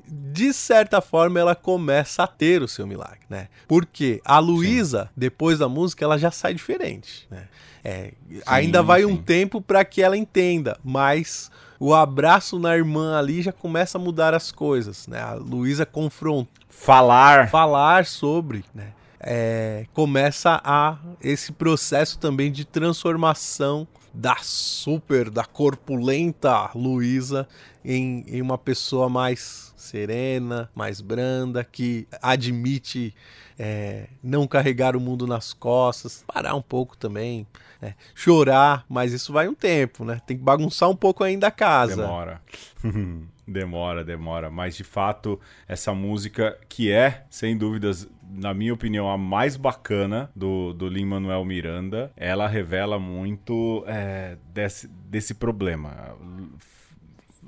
de certa forma ela começa a ter o seu milagre, né? Porque a Luísa, depois da música, ela já sai diferente, né? É, sim, ainda vai sim. um tempo para que ela entenda, mas... O abraço na irmã ali já começa a mudar as coisas, né? A Luísa confronta. Falar. Falar sobre, né? É, começa a esse processo também de transformação da super, da corpulenta Luísa em, em uma pessoa mais serena, mais branda, que admite é, não carregar o mundo nas costas, parar um pouco também, né? Chorar, mas isso vai um tempo, né? Tem que bagunçar um pouco ainda a casa. Demora. Demora, demora. Mas, de fato, essa música que é, sem dúvidas, na minha opinião, a mais bacana do, do Lin-Manuel Miranda, ela revela muito é, desse, desse problema.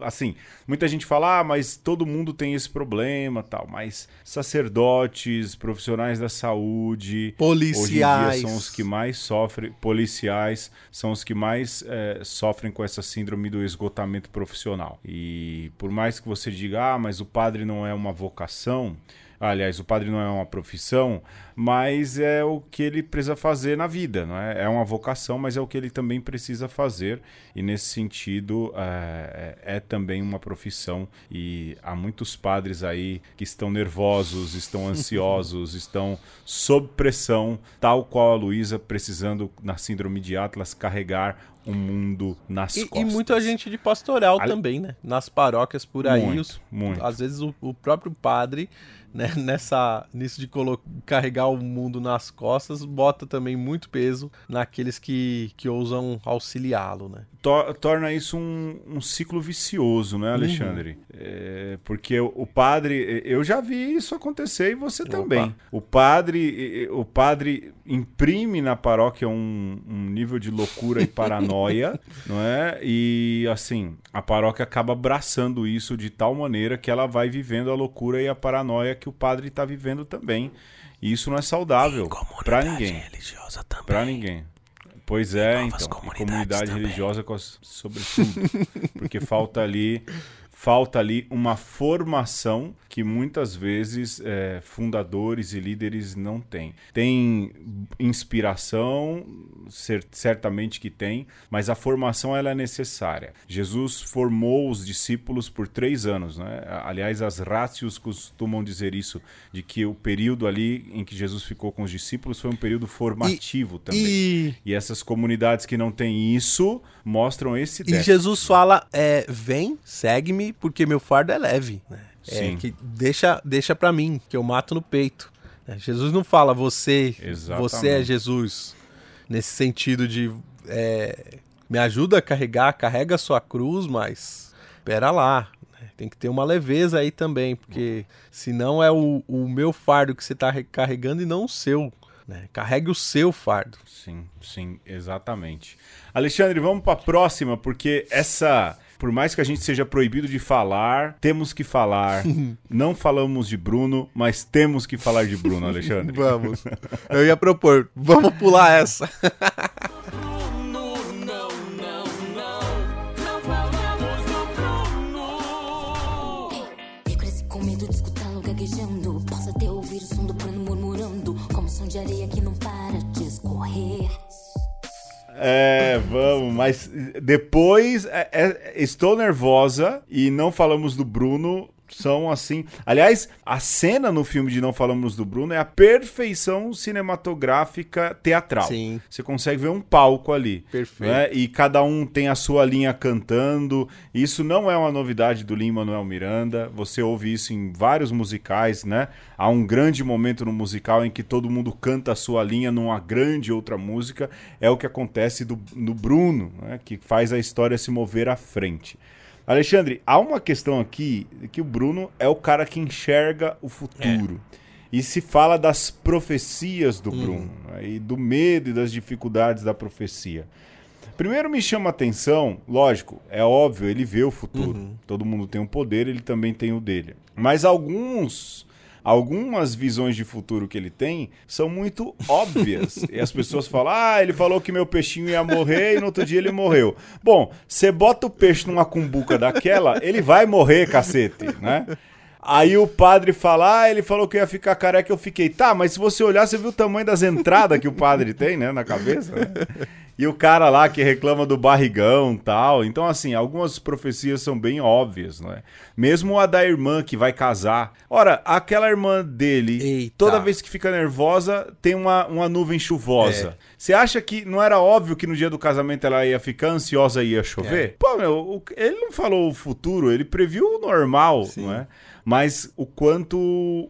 Assim, muita gente fala, ah, mas todo mundo tem esse problema, tal. Mas sacerdotes, profissionais da saúde, policiais, hoje em dia são os que mais sofrem. Policiais são os que mais é, sofrem com essa síndrome do esgotamento profissional. E por mais que você diga, ah, mas o padre não é uma vocação. Aliás, o padre não é uma profissão, mas é o que ele precisa fazer na vida, não é? É uma vocação, mas é o que ele também precisa fazer. E nesse sentido, é, é também uma profissão. E há muitos padres aí que estão nervosos, estão ansiosos, estão sob pressão, tal qual a Luísa, precisando, na síndrome de Atlas, carregar o mundo nas e, costas. E muita gente de pastoral a... também, né? Nas paróquias por aí. Muito, os, muito. Às vezes o, o próprio padre... Nessa, nisso de colo- carregar o mundo nas costas, bota também muito peso naqueles que, que ousam auxiliá-lo, né? Tor- torna isso um, um ciclo vicioso, né, Alexandre? Uhum. É, porque o padre... Eu já vi isso acontecer e você Opa. também. O padre, o padre imprime na paróquia um, um nível de loucura e paranoia, não é? E, assim, a paróquia acaba abraçando isso de tal maneira que ela vai vivendo a loucura e a paranoia que o padre está vivendo também. E isso não é saudável para ninguém. Religiosa também. Pra ninguém. Pois é, então. Comunidade religiosa com as... sobretudo. Porque falta ali, falta ali uma formação que muitas vezes é, fundadores e líderes não têm. Tem inspiração, certamente que tem, mas a formação ela é necessária. Jesus formou os discípulos por três anos, né? Aliás, as rácios costumam dizer isso, de que o período ali em que Jesus ficou com os discípulos foi um período formativo e, também. E... e essas comunidades que não têm isso mostram esse déficit. E Jesus fala, é, vem, segue-me, porque meu fardo é leve, né? É, que deixa, deixa pra mim, que eu mato no peito. Jesus não fala você, exatamente. Você é Jesus, nesse sentido de é, me ajuda a carregar, carrega a sua cruz, mas pera lá, né? Tem que ter uma leveza aí também, porque senão é o, o meu fardo que você tá carregando e não o seu, né? Carregue o seu fardo. Sim, sim, exatamente. Alexandre, vamos pra próxima, porque essa... Por mais que a gente seja proibido de falar, temos que falar. Não falamos de Bruno, mas temos que falar de Bruno, Alexandre. Vamos. Eu ia propor, vamos pular essa. Bruno, não, não, não. Não falamos do Bruno. Eu cresci com medo de escutá-lo gaguejando. Posso até ouvir o som do Bruno murmurando, como som de areia que não para de escorrer. É, vamos, mas depois é, é, estou nervosa e não falamos do Bruno, são assim... Aliás, a cena no filme de Não Falamos do Bruno é a perfeição cinematográfica teatral. Sim. Você consegue ver um palco ali. Perfeito. Né? E cada um tem a sua linha cantando. Isso não é uma novidade do Lin-Manuel Miranda. Você ouve isso em vários musicais, né? Há um grande momento no musical em que todo mundo canta a sua linha numa grande outra música. É o que acontece do, no Bruno, né? Que faz a história se mover à frente. Alexandre, há uma questão aqui que o Bruno é o cara que enxerga o futuro. É. E se fala das profecias do hum. Bruno, né? E do medo e das dificuldades da profecia. Primeiro me chama a atenção, lógico, é óbvio, ele vê o futuro. Uhum. Todo mundo tem um poder, ele também tem o dele. Mas alguns... Algumas visões de futuro que ele tem são muito óbvias. E as pessoas falam, ah, ele falou que meu peixinho ia morrer e no outro dia ele morreu. Bom, você bota o peixe numa cumbuca daquela, ele vai morrer, cacete, né? Aí o padre fala, ah, ele falou que eu ia ficar careca, eu fiquei. Tá, mas se você olhar, você viu o tamanho das entradas que o padre tem, né, na cabeça, né? E o cara lá que reclama do barrigão e tal. Então, assim, algumas profecias são bem óbvias, né? Mesmo a da irmã que vai casar. Ora, aquela irmã dele, eita, toda vez que fica nervosa, tem uma, uma nuvem chuvosa. Você é. acha que não era óbvio que no dia do casamento ela ia ficar ansiosa e ia chover? É. Pô, meu, ele não falou o futuro, ele previu o normal, sim, não é? Mas o quanto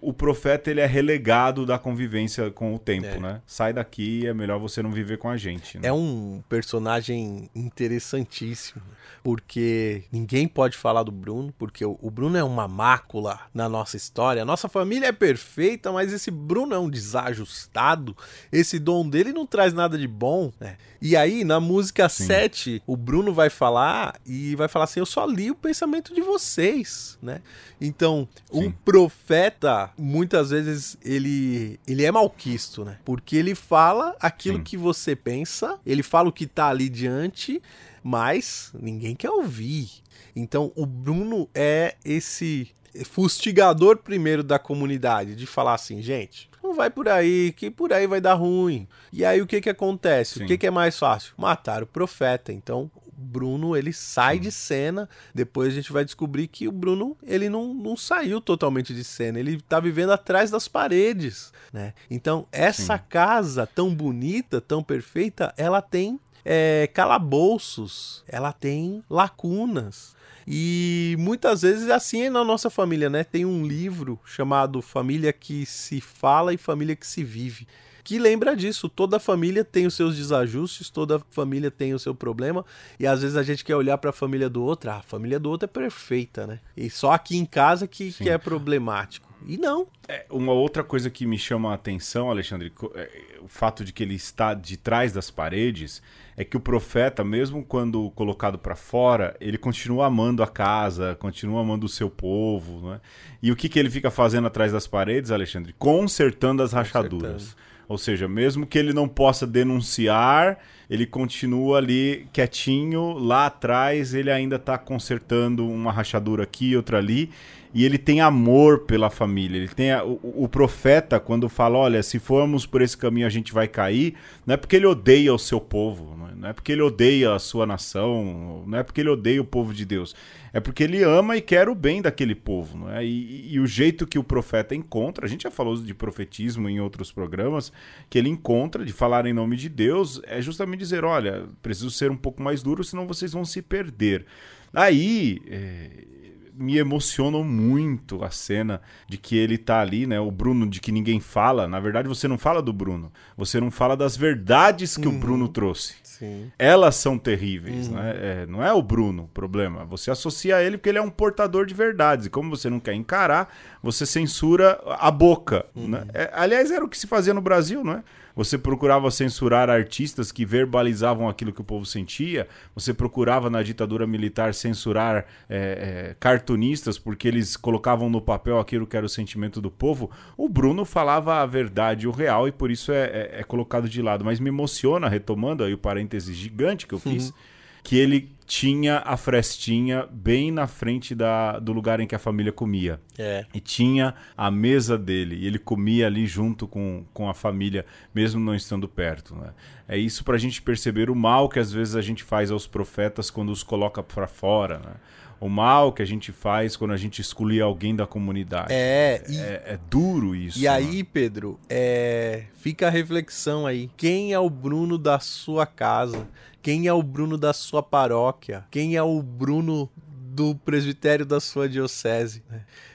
o profeta ele é relegado da convivência com o tempo, é. né? Sai daqui, é melhor você não viver com a gente. Né? É um personagem interessantíssimo, porque ninguém pode falar do Bruno, porque o Bruno é uma mácula na nossa história. A nossa família é perfeita, mas esse Bruno é um desajustado. Esse dom dele não traz nada de bom, né? E aí, na música sim. sete, o Bruno vai falar e vai falar assim, eu só li o pensamento de vocês, né? Então, um sim. profeta, muitas vezes, ele, ele é malquisto, né? Porque ele fala aquilo sim. que você pensa, ele fala o que tá ali diante, mas ninguém quer ouvir. Então, o Bruno é esse fustigador primeiro da comunidade, de falar assim, gente... Não vai por aí, que por aí vai dar ruim. E aí o que que acontece? Sim. O que que é mais fácil? Matar o profeta. Então, o Bruno, ele sai hum. de cena. Depois a gente vai descobrir que o Bruno, ele não, não saiu totalmente de cena. Ele tá vivendo atrás das paredes, né? Então, essa sim. casa tão bonita, tão perfeita, ela tem é, calabouços, ela tem lacunas. E muitas vezes assim é na nossa família, né? Tem um livro chamado Família que se fala e Família que se vive, que lembra disso. Toda família tem os seus desajustes, toda família tem o seu problema, e às vezes a gente quer olhar para a família do outro, ah, a família do outro é perfeita, né? E só aqui em casa que, que é problemático. E não. É, uma outra coisa que me chama a atenção, Alexandre, é o fato de que ele está de trás das paredes, é que o profeta, mesmo quando colocado para fora, ele continua amando a casa, continua amando o seu povo, né? E o que, que ele fica fazendo atrás das paredes, Alexandre? Consertando as rachaduras. Consertando. Ou seja, mesmo que ele não possa denunciar, ele continua ali quietinho, lá atrás ele ainda está consertando uma rachadura aqui, outra ali. E ele tem amor pela família. Ele tem a, o, o profeta, quando fala, olha, se formos por esse caminho a gente vai cair, não é porque ele odeia o seu povo, não é porque ele odeia a sua nação, não é porque ele odeia o povo de Deus. É porque ele ama e quer o bem daquele povo. Não é? E, e, e o jeito que o profeta encontra, a gente já falou de profetismo em outros programas, que ele encontra de falar em nome de Deus, é justamente dizer, olha, preciso ser um pouco mais duro, senão vocês vão se perder. Aí... É... me emocionou muito a cena de que ele tá ali, né? O Bruno, de que ninguém fala. Na verdade, você não fala do Bruno. Você não fala das verdades que uhum. o Bruno trouxe. Sim. Elas são terríveis, uhum. né? É, não é o Bruno o problema. Você associa a ele porque ele é um portador de verdades. E como você não quer encarar, você censura a boca. Uhum. Né? É, aliás, era o que se fazia no Brasil, não é? Você procurava censurar artistas que verbalizavam aquilo que o povo sentia. Você procurava, na ditadura militar, censurar é, é, cartunistas porque eles colocavam no papel aquilo que era o sentimento do povo. O Bruno falava a verdade, o real, e por isso é, é, é colocado de lado. Mas me emociona, retomando aí o parênteses gigante que eu fiz, uhum. que ele tinha a frestinha bem na frente da, do lugar em que a família comia. É. E tinha a mesa dele. E ele comia ali junto com, com a família, mesmo não estando perto. Né? É isso pra gente perceber o mal que às vezes a gente faz aos profetas quando os coloca pra fora, né? O mal que a gente faz quando a gente exclui alguém da comunidade. É, e, é, é duro isso. E aí, mano. Pedro, é, fica a reflexão aí. Quem é o Bruno da sua casa? Quem é o Bruno da sua paróquia? Quem é o Bruno do presbitério da sua diocese?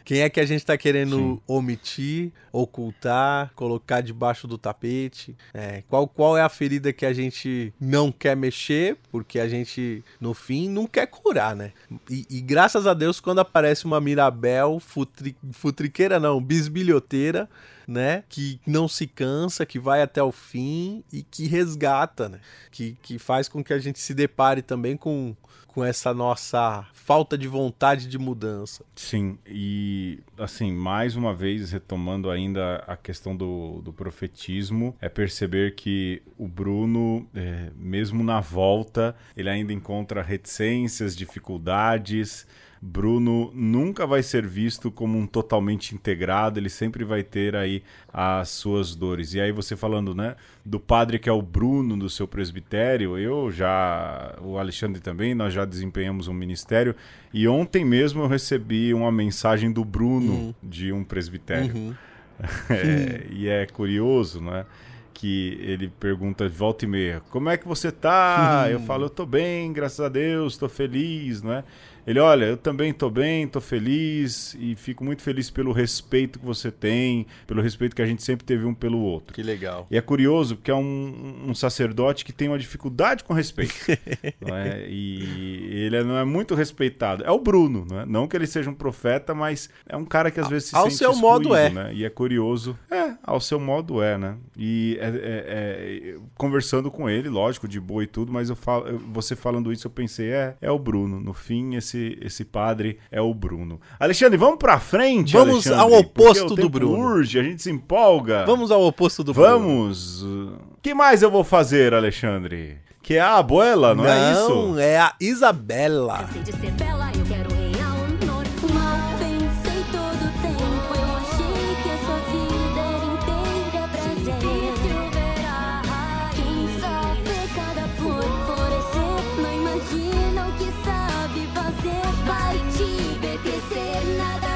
Quem é que a gente está querendo Sim. omitir, ocultar, colocar debaixo do tapete? É, qual, qual é a ferida que a gente não quer mexer, porque a gente, no fim, não quer curar, né? E, e graças a Deus, quando aparece uma Mirabel, futri, futriqueira não, bisbilhoteira, né? Que não se cansa, que vai até o fim e que resgata, né? Que, que faz com que a gente se depare também com, com essa nossa falta de vontade de mudança. Sim, e assim, mais uma vez, retomando ainda a questão do, do profetismo, é perceber que o Bruno, é, mesmo na volta, ele ainda encontra reticências, dificuldades... Bruno nunca vai ser visto como um totalmente integrado, ele sempre vai ter aí as suas dores. E aí você falando, né, do padre que é o Bruno do seu presbitério, eu já, o Alexandre também, nós já desempenhamos um ministério, e ontem mesmo eu recebi uma mensagem do Bruno uhum. de um presbitério. Uhum. É, e é curioso, né? Que ele pergunta de volta e meia, como é que você tá? Uhum. Eu falo, eu tô bem, graças a Deus, tô feliz, né? Ele, olha, eu também tô bem, tô feliz e fico muito feliz pelo respeito que você tem, pelo respeito que a gente sempre teve um pelo outro. Que legal. E é curioso, porque é um, um sacerdote que tem uma dificuldade com respeito. não é? E ele não é muito respeitado. É o Bruno, não é? Não que ele seja um profeta, mas é um cara que às vezes se ao sente seu excluído, modo é. Né? E é curioso. É, ao seu modo é, né? E é, é, é, conversando com ele, lógico, de boa e tudo, mas eu falo, você falando isso, eu pensei, é, é o Bruno. No fim, esse Esse, esse padre é o Bruno. Alexandre, vamos pra frente, vamos Alexandre, ao oposto do Bruno. Urge, a gente se empolga. Vamos ao oposto do vamos. Bruno. Vamos. O que mais eu vou fazer, Alexandre? Que é a Abuela, não, não é isso? Não, é a Isabela. Cansei de ser bela, eu quero real honor. Mal pensei todo o tempo, eu achei que a sua vida era inteira prazer. Difícil verá a quem só vê cada flor florescer, não imagina o que sabe fazer.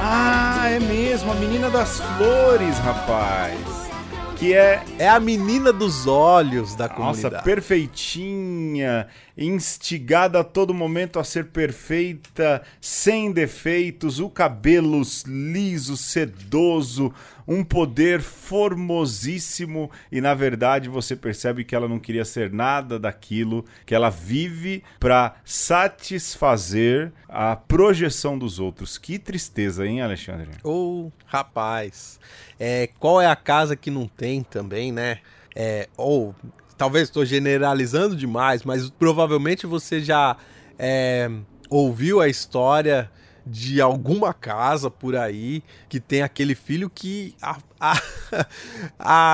Ah, é mesmo, a menina das flores, rapaz. Que é... é a menina dos olhos da comunidade. Nossa, perfeitinha, instigada a todo momento a ser perfeita, sem defeitos, o cabelo liso, sedoso, um poder formosíssimo e, na verdade, você percebe que ela não queria ser nada daquilo, que ela vive para satisfazer a projeção dos outros. Que tristeza, hein, Alexandre? Ô, oh, rapaz, é, qual é a casa que não tem também, né? É, ou, talvez estou generalizando demais, mas provavelmente você já é, ouviu a história de alguma casa por aí que tem aquele filho que a, a,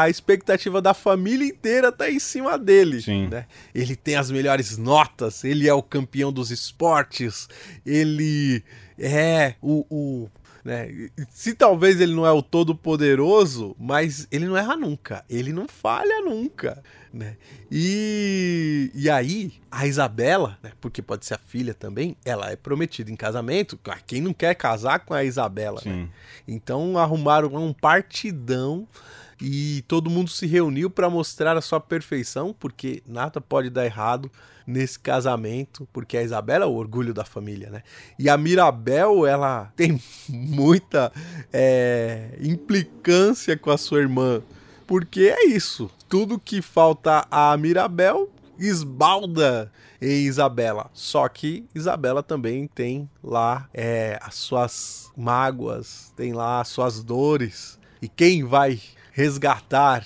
a expectativa da família inteira tá em cima dele, né? Ele tem as melhores notas, ele é o campeão dos esportes, ele é o... o né? Se talvez ele não é o todo poderoso, mas ele não erra nunca, ele não falha nunca, né? E, e aí a Isabela, né, porque pode ser a filha também, ela é prometida em casamento. Quem não quer casar com a Isabela, né? Então arrumaram um partidão e todo mundo se reuniu para mostrar a sua perfeição, porque nada pode dar errado nesse casamento, porque a Isabela é o orgulho da família, né? E a Mirabel, ela tem muita é, implicância com a sua irmã, porque é isso, tudo que falta a Mirabel esbalda em Isabela. Só que Isabela também tem lá é, as suas mágoas, tem lá as suas dores, e quem vai resgatar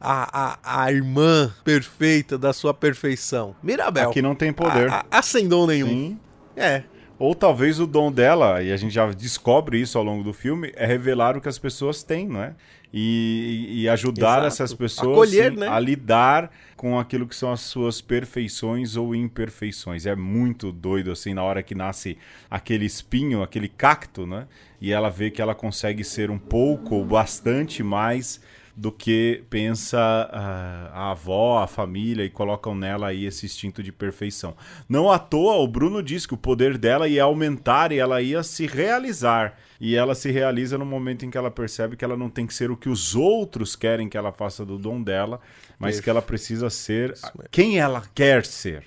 a, a, a irmã perfeita da sua perfeição? Mirabel. Aqui não tem poder. A, a, a sem dom nenhum. Sim. É. Ou talvez o dom dela, e a gente já descobre isso ao longo do filme, é revelar o que as pessoas têm, não é? E, e ajudar Exato. essas pessoas Acolher, sim, né? a lidar com aquilo que são as suas perfeições ou imperfeições. É muito doido, assim, na hora que nasce aquele espinho, aquele cacto, né? E ela vê que ela consegue ser um pouco ou bastante mais do que pensa uh, a avó, a família, e colocam nela aí esse instinto de perfeição. Não à toa, o Bruno diz que o poder dela ia aumentar e ela ia se realizar. E ela se realiza no momento em que ela percebe que ela não tem que ser o que os outros querem que ela faça do dom dela, mas que ela precisa ser quem ela quer ser.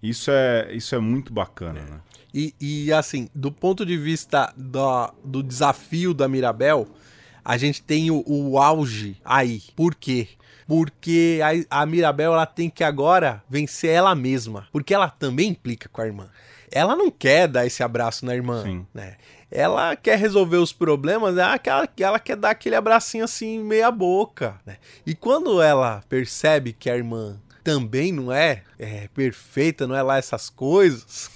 Isso é, isso é muito bacana, é. né? E, e assim, do ponto de vista do, do desafio da Mirabel, a gente tem o, o auge aí. Por quê? Porque a, a Mirabel, ela tem que agora vencer ela mesma, porque ela também implica com a irmã. Ela não quer dar esse abraço na irmã, Sim. né? Ela quer resolver os problemas, ela, ela quer dar aquele abracinho assim, meia boca, né? E quando ela percebe que a irmã também não é, é perfeita, não é lá essas coisas,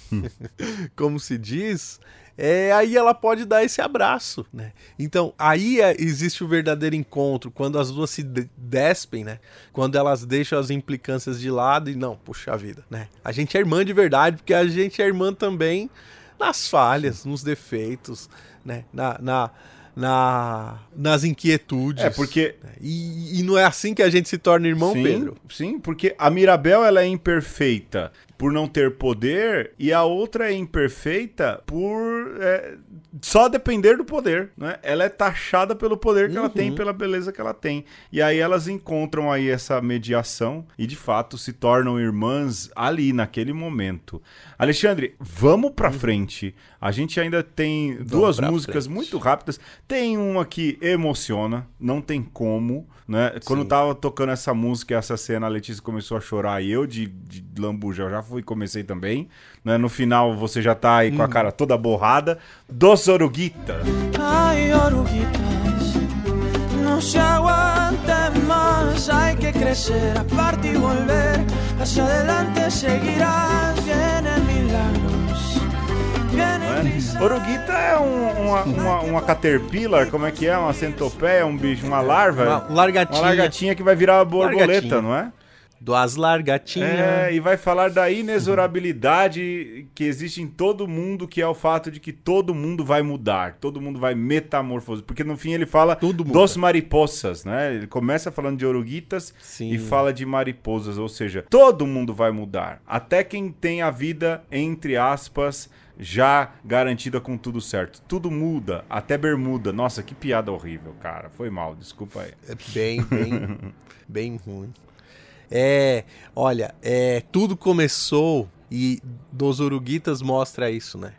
como se diz... É, aí ela pode dar esse abraço, né? Então, aí é, existe o verdadeiro encontro, quando as duas se de- despem, né? Quando elas deixam as implicâncias de lado e não, puxa vida, né? A gente é irmã de verdade, porque a gente é irmã também nas falhas, nos defeitos, né? Na... na... Na, nas inquietudes. É, porque... E, e não é assim que a gente se torna irmão, sim, Pedro? Sim, porque a Mirabel, ela é imperfeita por não ter poder, e a outra é imperfeita por é, só depender do poder, né? Ela é taxada pelo poder que uhum. ela tem, pela beleza que ela tem. E aí elas encontram aí essa mediação e, de fato, se tornam irmãs ali, naquele momento. Alexandre, vamos pra uhum. frente. A gente ainda tem vamos duas músicas frente. muito rápidas. Tem uma que emociona, não tem como, né? Sim. Quando eu tava tocando essa música, essa cena, a Letícia começou a chorar e eu de, de lambuja, eu já fui, comecei também, né? No final você já tá aí hum. com a cara toda borrada. Dos Oruguitas. Ai, oruguitas, não se aguantem mais, hay que crescer, a parte e volver, hacia adelante seguirás, vienen milagros. É? Oruguita é um, uma, uma, uma caterpillar, como é que é? Uma centopeia, um bicho, uma larva. Uma largatinha. Uma largatinha que vai virar uma borboleta, largatinha. não é? Duas largatinhas. É, e vai falar da inexorabilidade que existe em todo mundo, que é o fato de que todo mundo vai mudar, todo mundo vai metamorfose. Porque no fim ele fala dos mariposas, né? Ele começa falando de oruguitas Sim. e fala de mariposas, ou seja, todo mundo vai mudar. Até quem tem a vida, entre aspas, já garantida com tudo certo. Tudo muda, até bermuda. Nossa, que piada horrível, cara. Foi mal, desculpa aí. É bem, bem, bem ruim. É, olha, é, tudo começou e Dos Oruguitas mostra isso, né?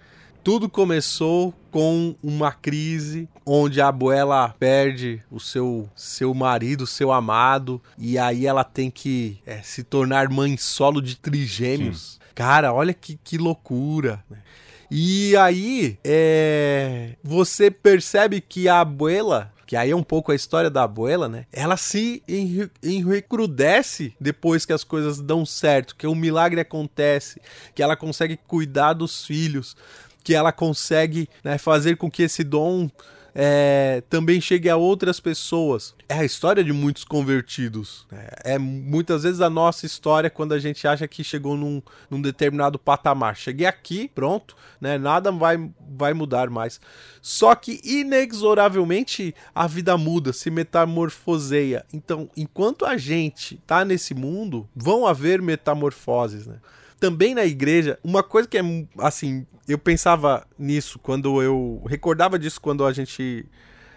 Tudo começou com uma crise onde a Abuela perde o seu, seu marido, seu amado, e aí ela tem que é, se tornar mãe solo de trigêmeos. Sim. Cara, olha que, que loucura, né? E aí, é, você percebe que a Abuela, que aí é um pouco a história da Abuela, né? Ela se enrecrudesce depois que as coisas dão certo, que um milagre acontece, que ela consegue cuidar dos filhos, que ela consegue, né, fazer com que esse dom é, também chegue a outras pessoas. É a história de muitos convertidos. É, é muitas vezes a nossa história quando a gente acha que chegou num, num determinado patamar. Cheguei aqui, pronto, né, nada vai, vai mudar mais. Só que, inexoravelmente, a vida muda, se metamorfoseia. Então, enquanto a gente está nesse mundo, vão haver metamorfoses, né? Também na igreja, uma coisa que é, assim, eu pensava nisso quando eu... Recordava disso quando a gente...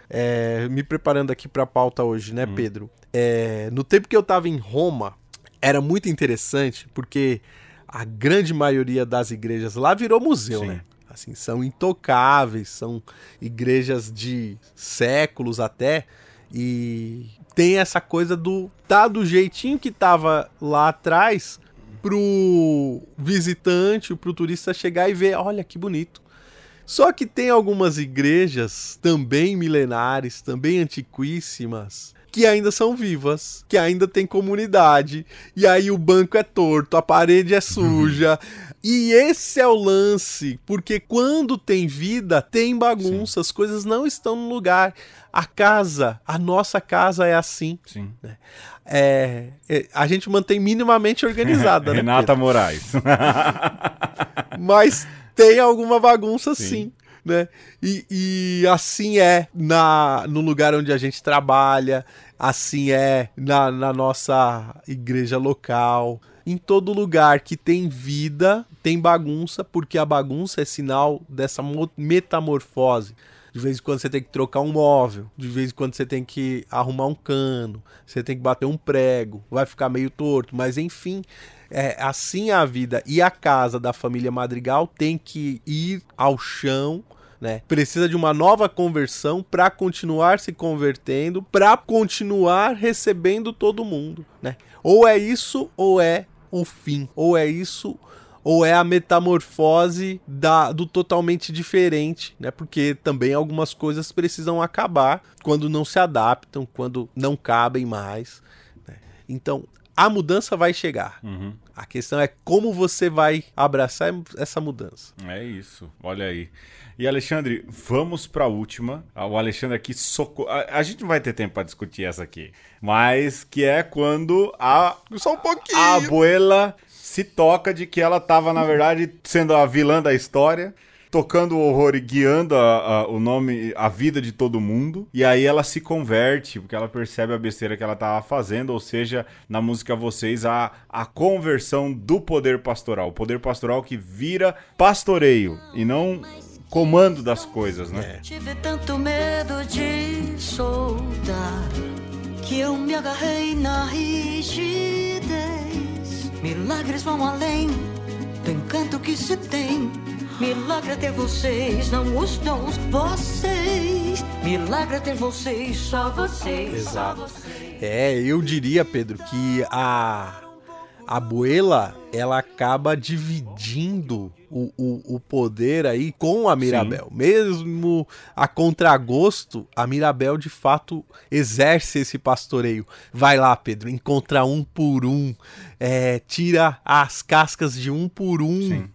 É, me preparando aqui pra pauta hoje, né, hum. Pedro? É, no tempo que eu tava em Roma, era muito interessante, porque a grande maioria das igrejas lá virou museu, Sim. né? Assim, são intocáveis, são igrejas de séculos até, e tem essa coisa do... Tá do jeitinho que tava lá atrás... pro visitante, pro turista chegar e ver, olha que bonito. Só que tem algumas igrejas também milenares, também antiquíssimas, que ainda são vivas, que ainda tem comunidade, e aí o banco é torto, a parede é suja. Uhum. E esse é o lance, porque quando tem vida, tem bagunça, Sim. as coisas não estão no lugar. A casa, a nossa casa é assim. Sim. Né? É, é, a gente mantém minimamente organizada. Né, Renata Pedro? Moraes. Mas tem alguma bagunça, sim. sim né? e, e assim é na, no lugar onde a gente trabalha, assim é na, na nossa igreja local. Em todo lugar que tem vida, tem bagunça, porque a bagunça é sinal dessa metamorfose. De vez em quando você tem que trocar um móvel, de vez em quando você tem que arrumar um cano, você tem que bater um prego, vai ficar meio torto, mas enfim, é assim a vida. E a casa da família Madrigal tem que ir ao chão, né? Precisa de uma nova conversão para continuar se convertendo, para continuar recebendo todo mundo, né? Ou é isso, ou é o fim, ou é isso... Ou é a metamorfose da, do totalmente diferente, né? Porque também algumas coisas precisam acabar quando não se adaptam, quando não cabem mais, né? Então, a mudança vai chegar. Uhum. A questão é como você vai abraçar essa mudança. É isso, olha aí. E, Alexandre, vamos para a última. O Alexandre aqui socorro. A, a gente não vai ter tempo para discutir essa aqui, mas que é quando a... Só um pouquinho! A Abuela... se toca de que ela estava, na verdade, sendo a vilã da história, tocando o horror e guiando a, a, o nome, a vida de todo mundo. E aí ela se converte, porque ela percebe a besteira que ela estava fazendo, ou seja, na música Vocês, a, a conversão do poder pastoral. O poder pastoral que vira pastoreio e não comando das coisas, né? É. Tive tanto medo de soltar que eu me agarrei na rigidez. Milagres vão além do encanto que se tem. Milagre ter vocês, não os dons, vocês. Milagre ter vocês, só vocês. Exato. Só vocês. É, eu diria, Pedro, que a, a Abuela, ela acaba dividindo o, o, o poder aí com a Mirabel. Sim. Mesmo a contragosto, a Mirabel, de fato, exerce esse pastoreio. Vai lá, Pedro, encontra um por um, é, tira as cascas de um por um, Sim.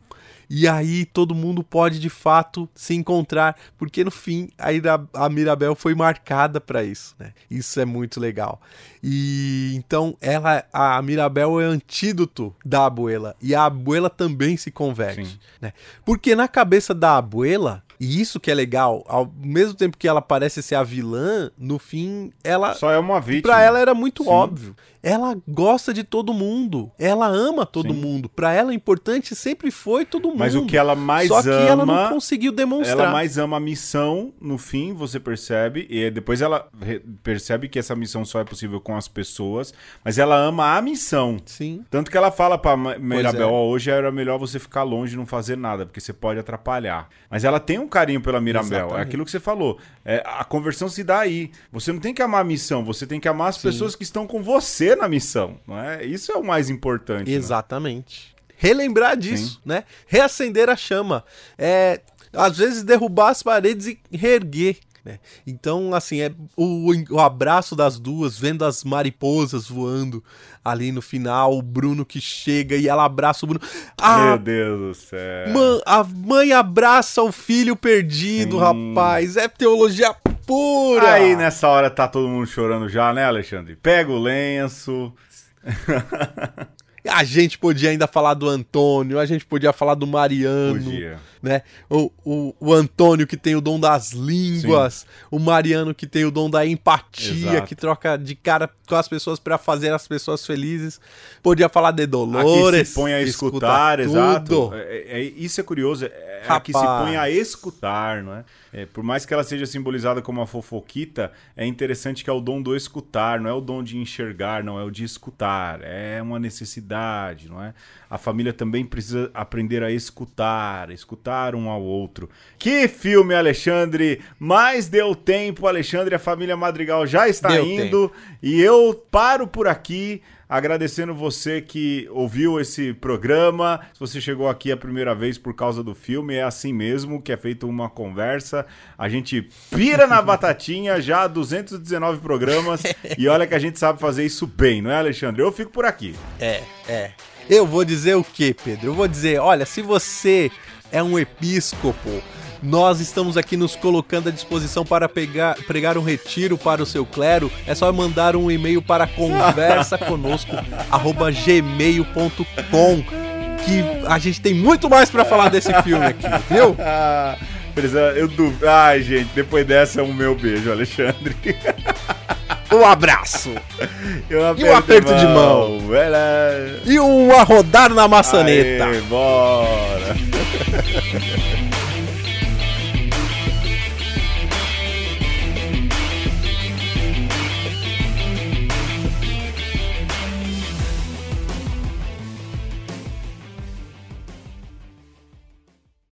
e aí todo mundo pode, de fato, se encontrar, porque, no fim, a, a Mirabel foi marcada para isso, né? Isso é muito legal. E então ela, a Mirabel é o antídoto da Abuela. E a Abuela também se converte, né? Porque na cabeça da Abuela, e isso que é legal, ao mesmo tempo que ela parece ser a vilã, no fim, ela... Só é uma vítima. Pra ela era muito Sim. óbvio. ela gosta de todo mundo, ela ama todo Sim. mundo, pra ela o importante sempre foi todo mundo. Mas o que ela mais ama... Só que ama, ela não conseguiu demonstrar. Ela mais ama a missão, no fim, você percebe, e depois ela percebe que essa missão só é possível com as pessoas, mas ela ama a missão. Sim. Tanto que ela fala pra Mirabel, é. oh, hoje era melhor você ficar longe e não fazer nada, porque você pode atrapalhar. Mas ela tem um carinho pela Mirabel, Exatamente. É aquilo que você falou, é, a conversão se dá aí. Você não tem que amar a missão, você tem que amar as Sim. pessoas que estão com você na missão, não é? Isso é o mais importante. Exatamente. Né? Relembrar disso, Sim. né? Reacender a chama. É, às vezes derrubar as paredes e reerguer. Né? Então, assim, é o, o abraço das duas, vendo as mariposas voando ali no final, o Bruno que chega e ela abraça o Bruno. A, Meu Deus do céu. Man, a mãe abraça o filho perdido, Sim. rapaz. É teologia... Pura. Aí nessa hora tá todo mundo chorando já, né, Alexandre? Pega o lenço. A gente podia ainda falar do Antônio, a gente podia falar do Mariano, podia. Né? O, o, o Antônio que tem o dom das línguas, Sim. o Mariano que tem o dom da empatia, Exato. Que troca de cara com as pessoas para fazer as pessoas felizes. Podia falar de Dolores. A que se põe a escutar, escuta exato. É, é, isso é curioso, é Rapaz. A que se põe a escutar, não é? É, por mais que ela seja simbolizada como uma fofoquita, é interessante que é o dom do escutar, não é o dom de enxergar, não é o de escutar, é uma necessidade, não é? A família também precisa aprender a escutar, escutar um ao outro. Que filme, Alexandre! Mas deu tempo, Alexandre, a família Madrigal já está deu indo tempo. E eu paro por aqui. Agradecendo você que ouviu esse programa, se você chegou aqui a primeira vez por causa do filme, é assim mesmo que é feita uma conversa, a gente pira na batatinha já há duzentos e dezenove programas e olha que a gente sabe fazer isso bem, não é, Alexandre? Eu fico por aqui. É, é. Eu vou dizer o quê, Pedro? Eu vou dizer, olha, se você é um episcopo, nós estamos aqui nos colocando à disposição para pegar, pregar um retiro para o seu clero. É só mandar um e-mail para conversa conosco arroba gmail ponto com que a gente tem muito mais para falar desse filme aqui, viu? Eu duvido. Ai, gente, depois dessa um meu beijo, Alexandre. Um abraço. E um aperto de mão. De mão. E um arrodar na maçaneta. Aê, bora.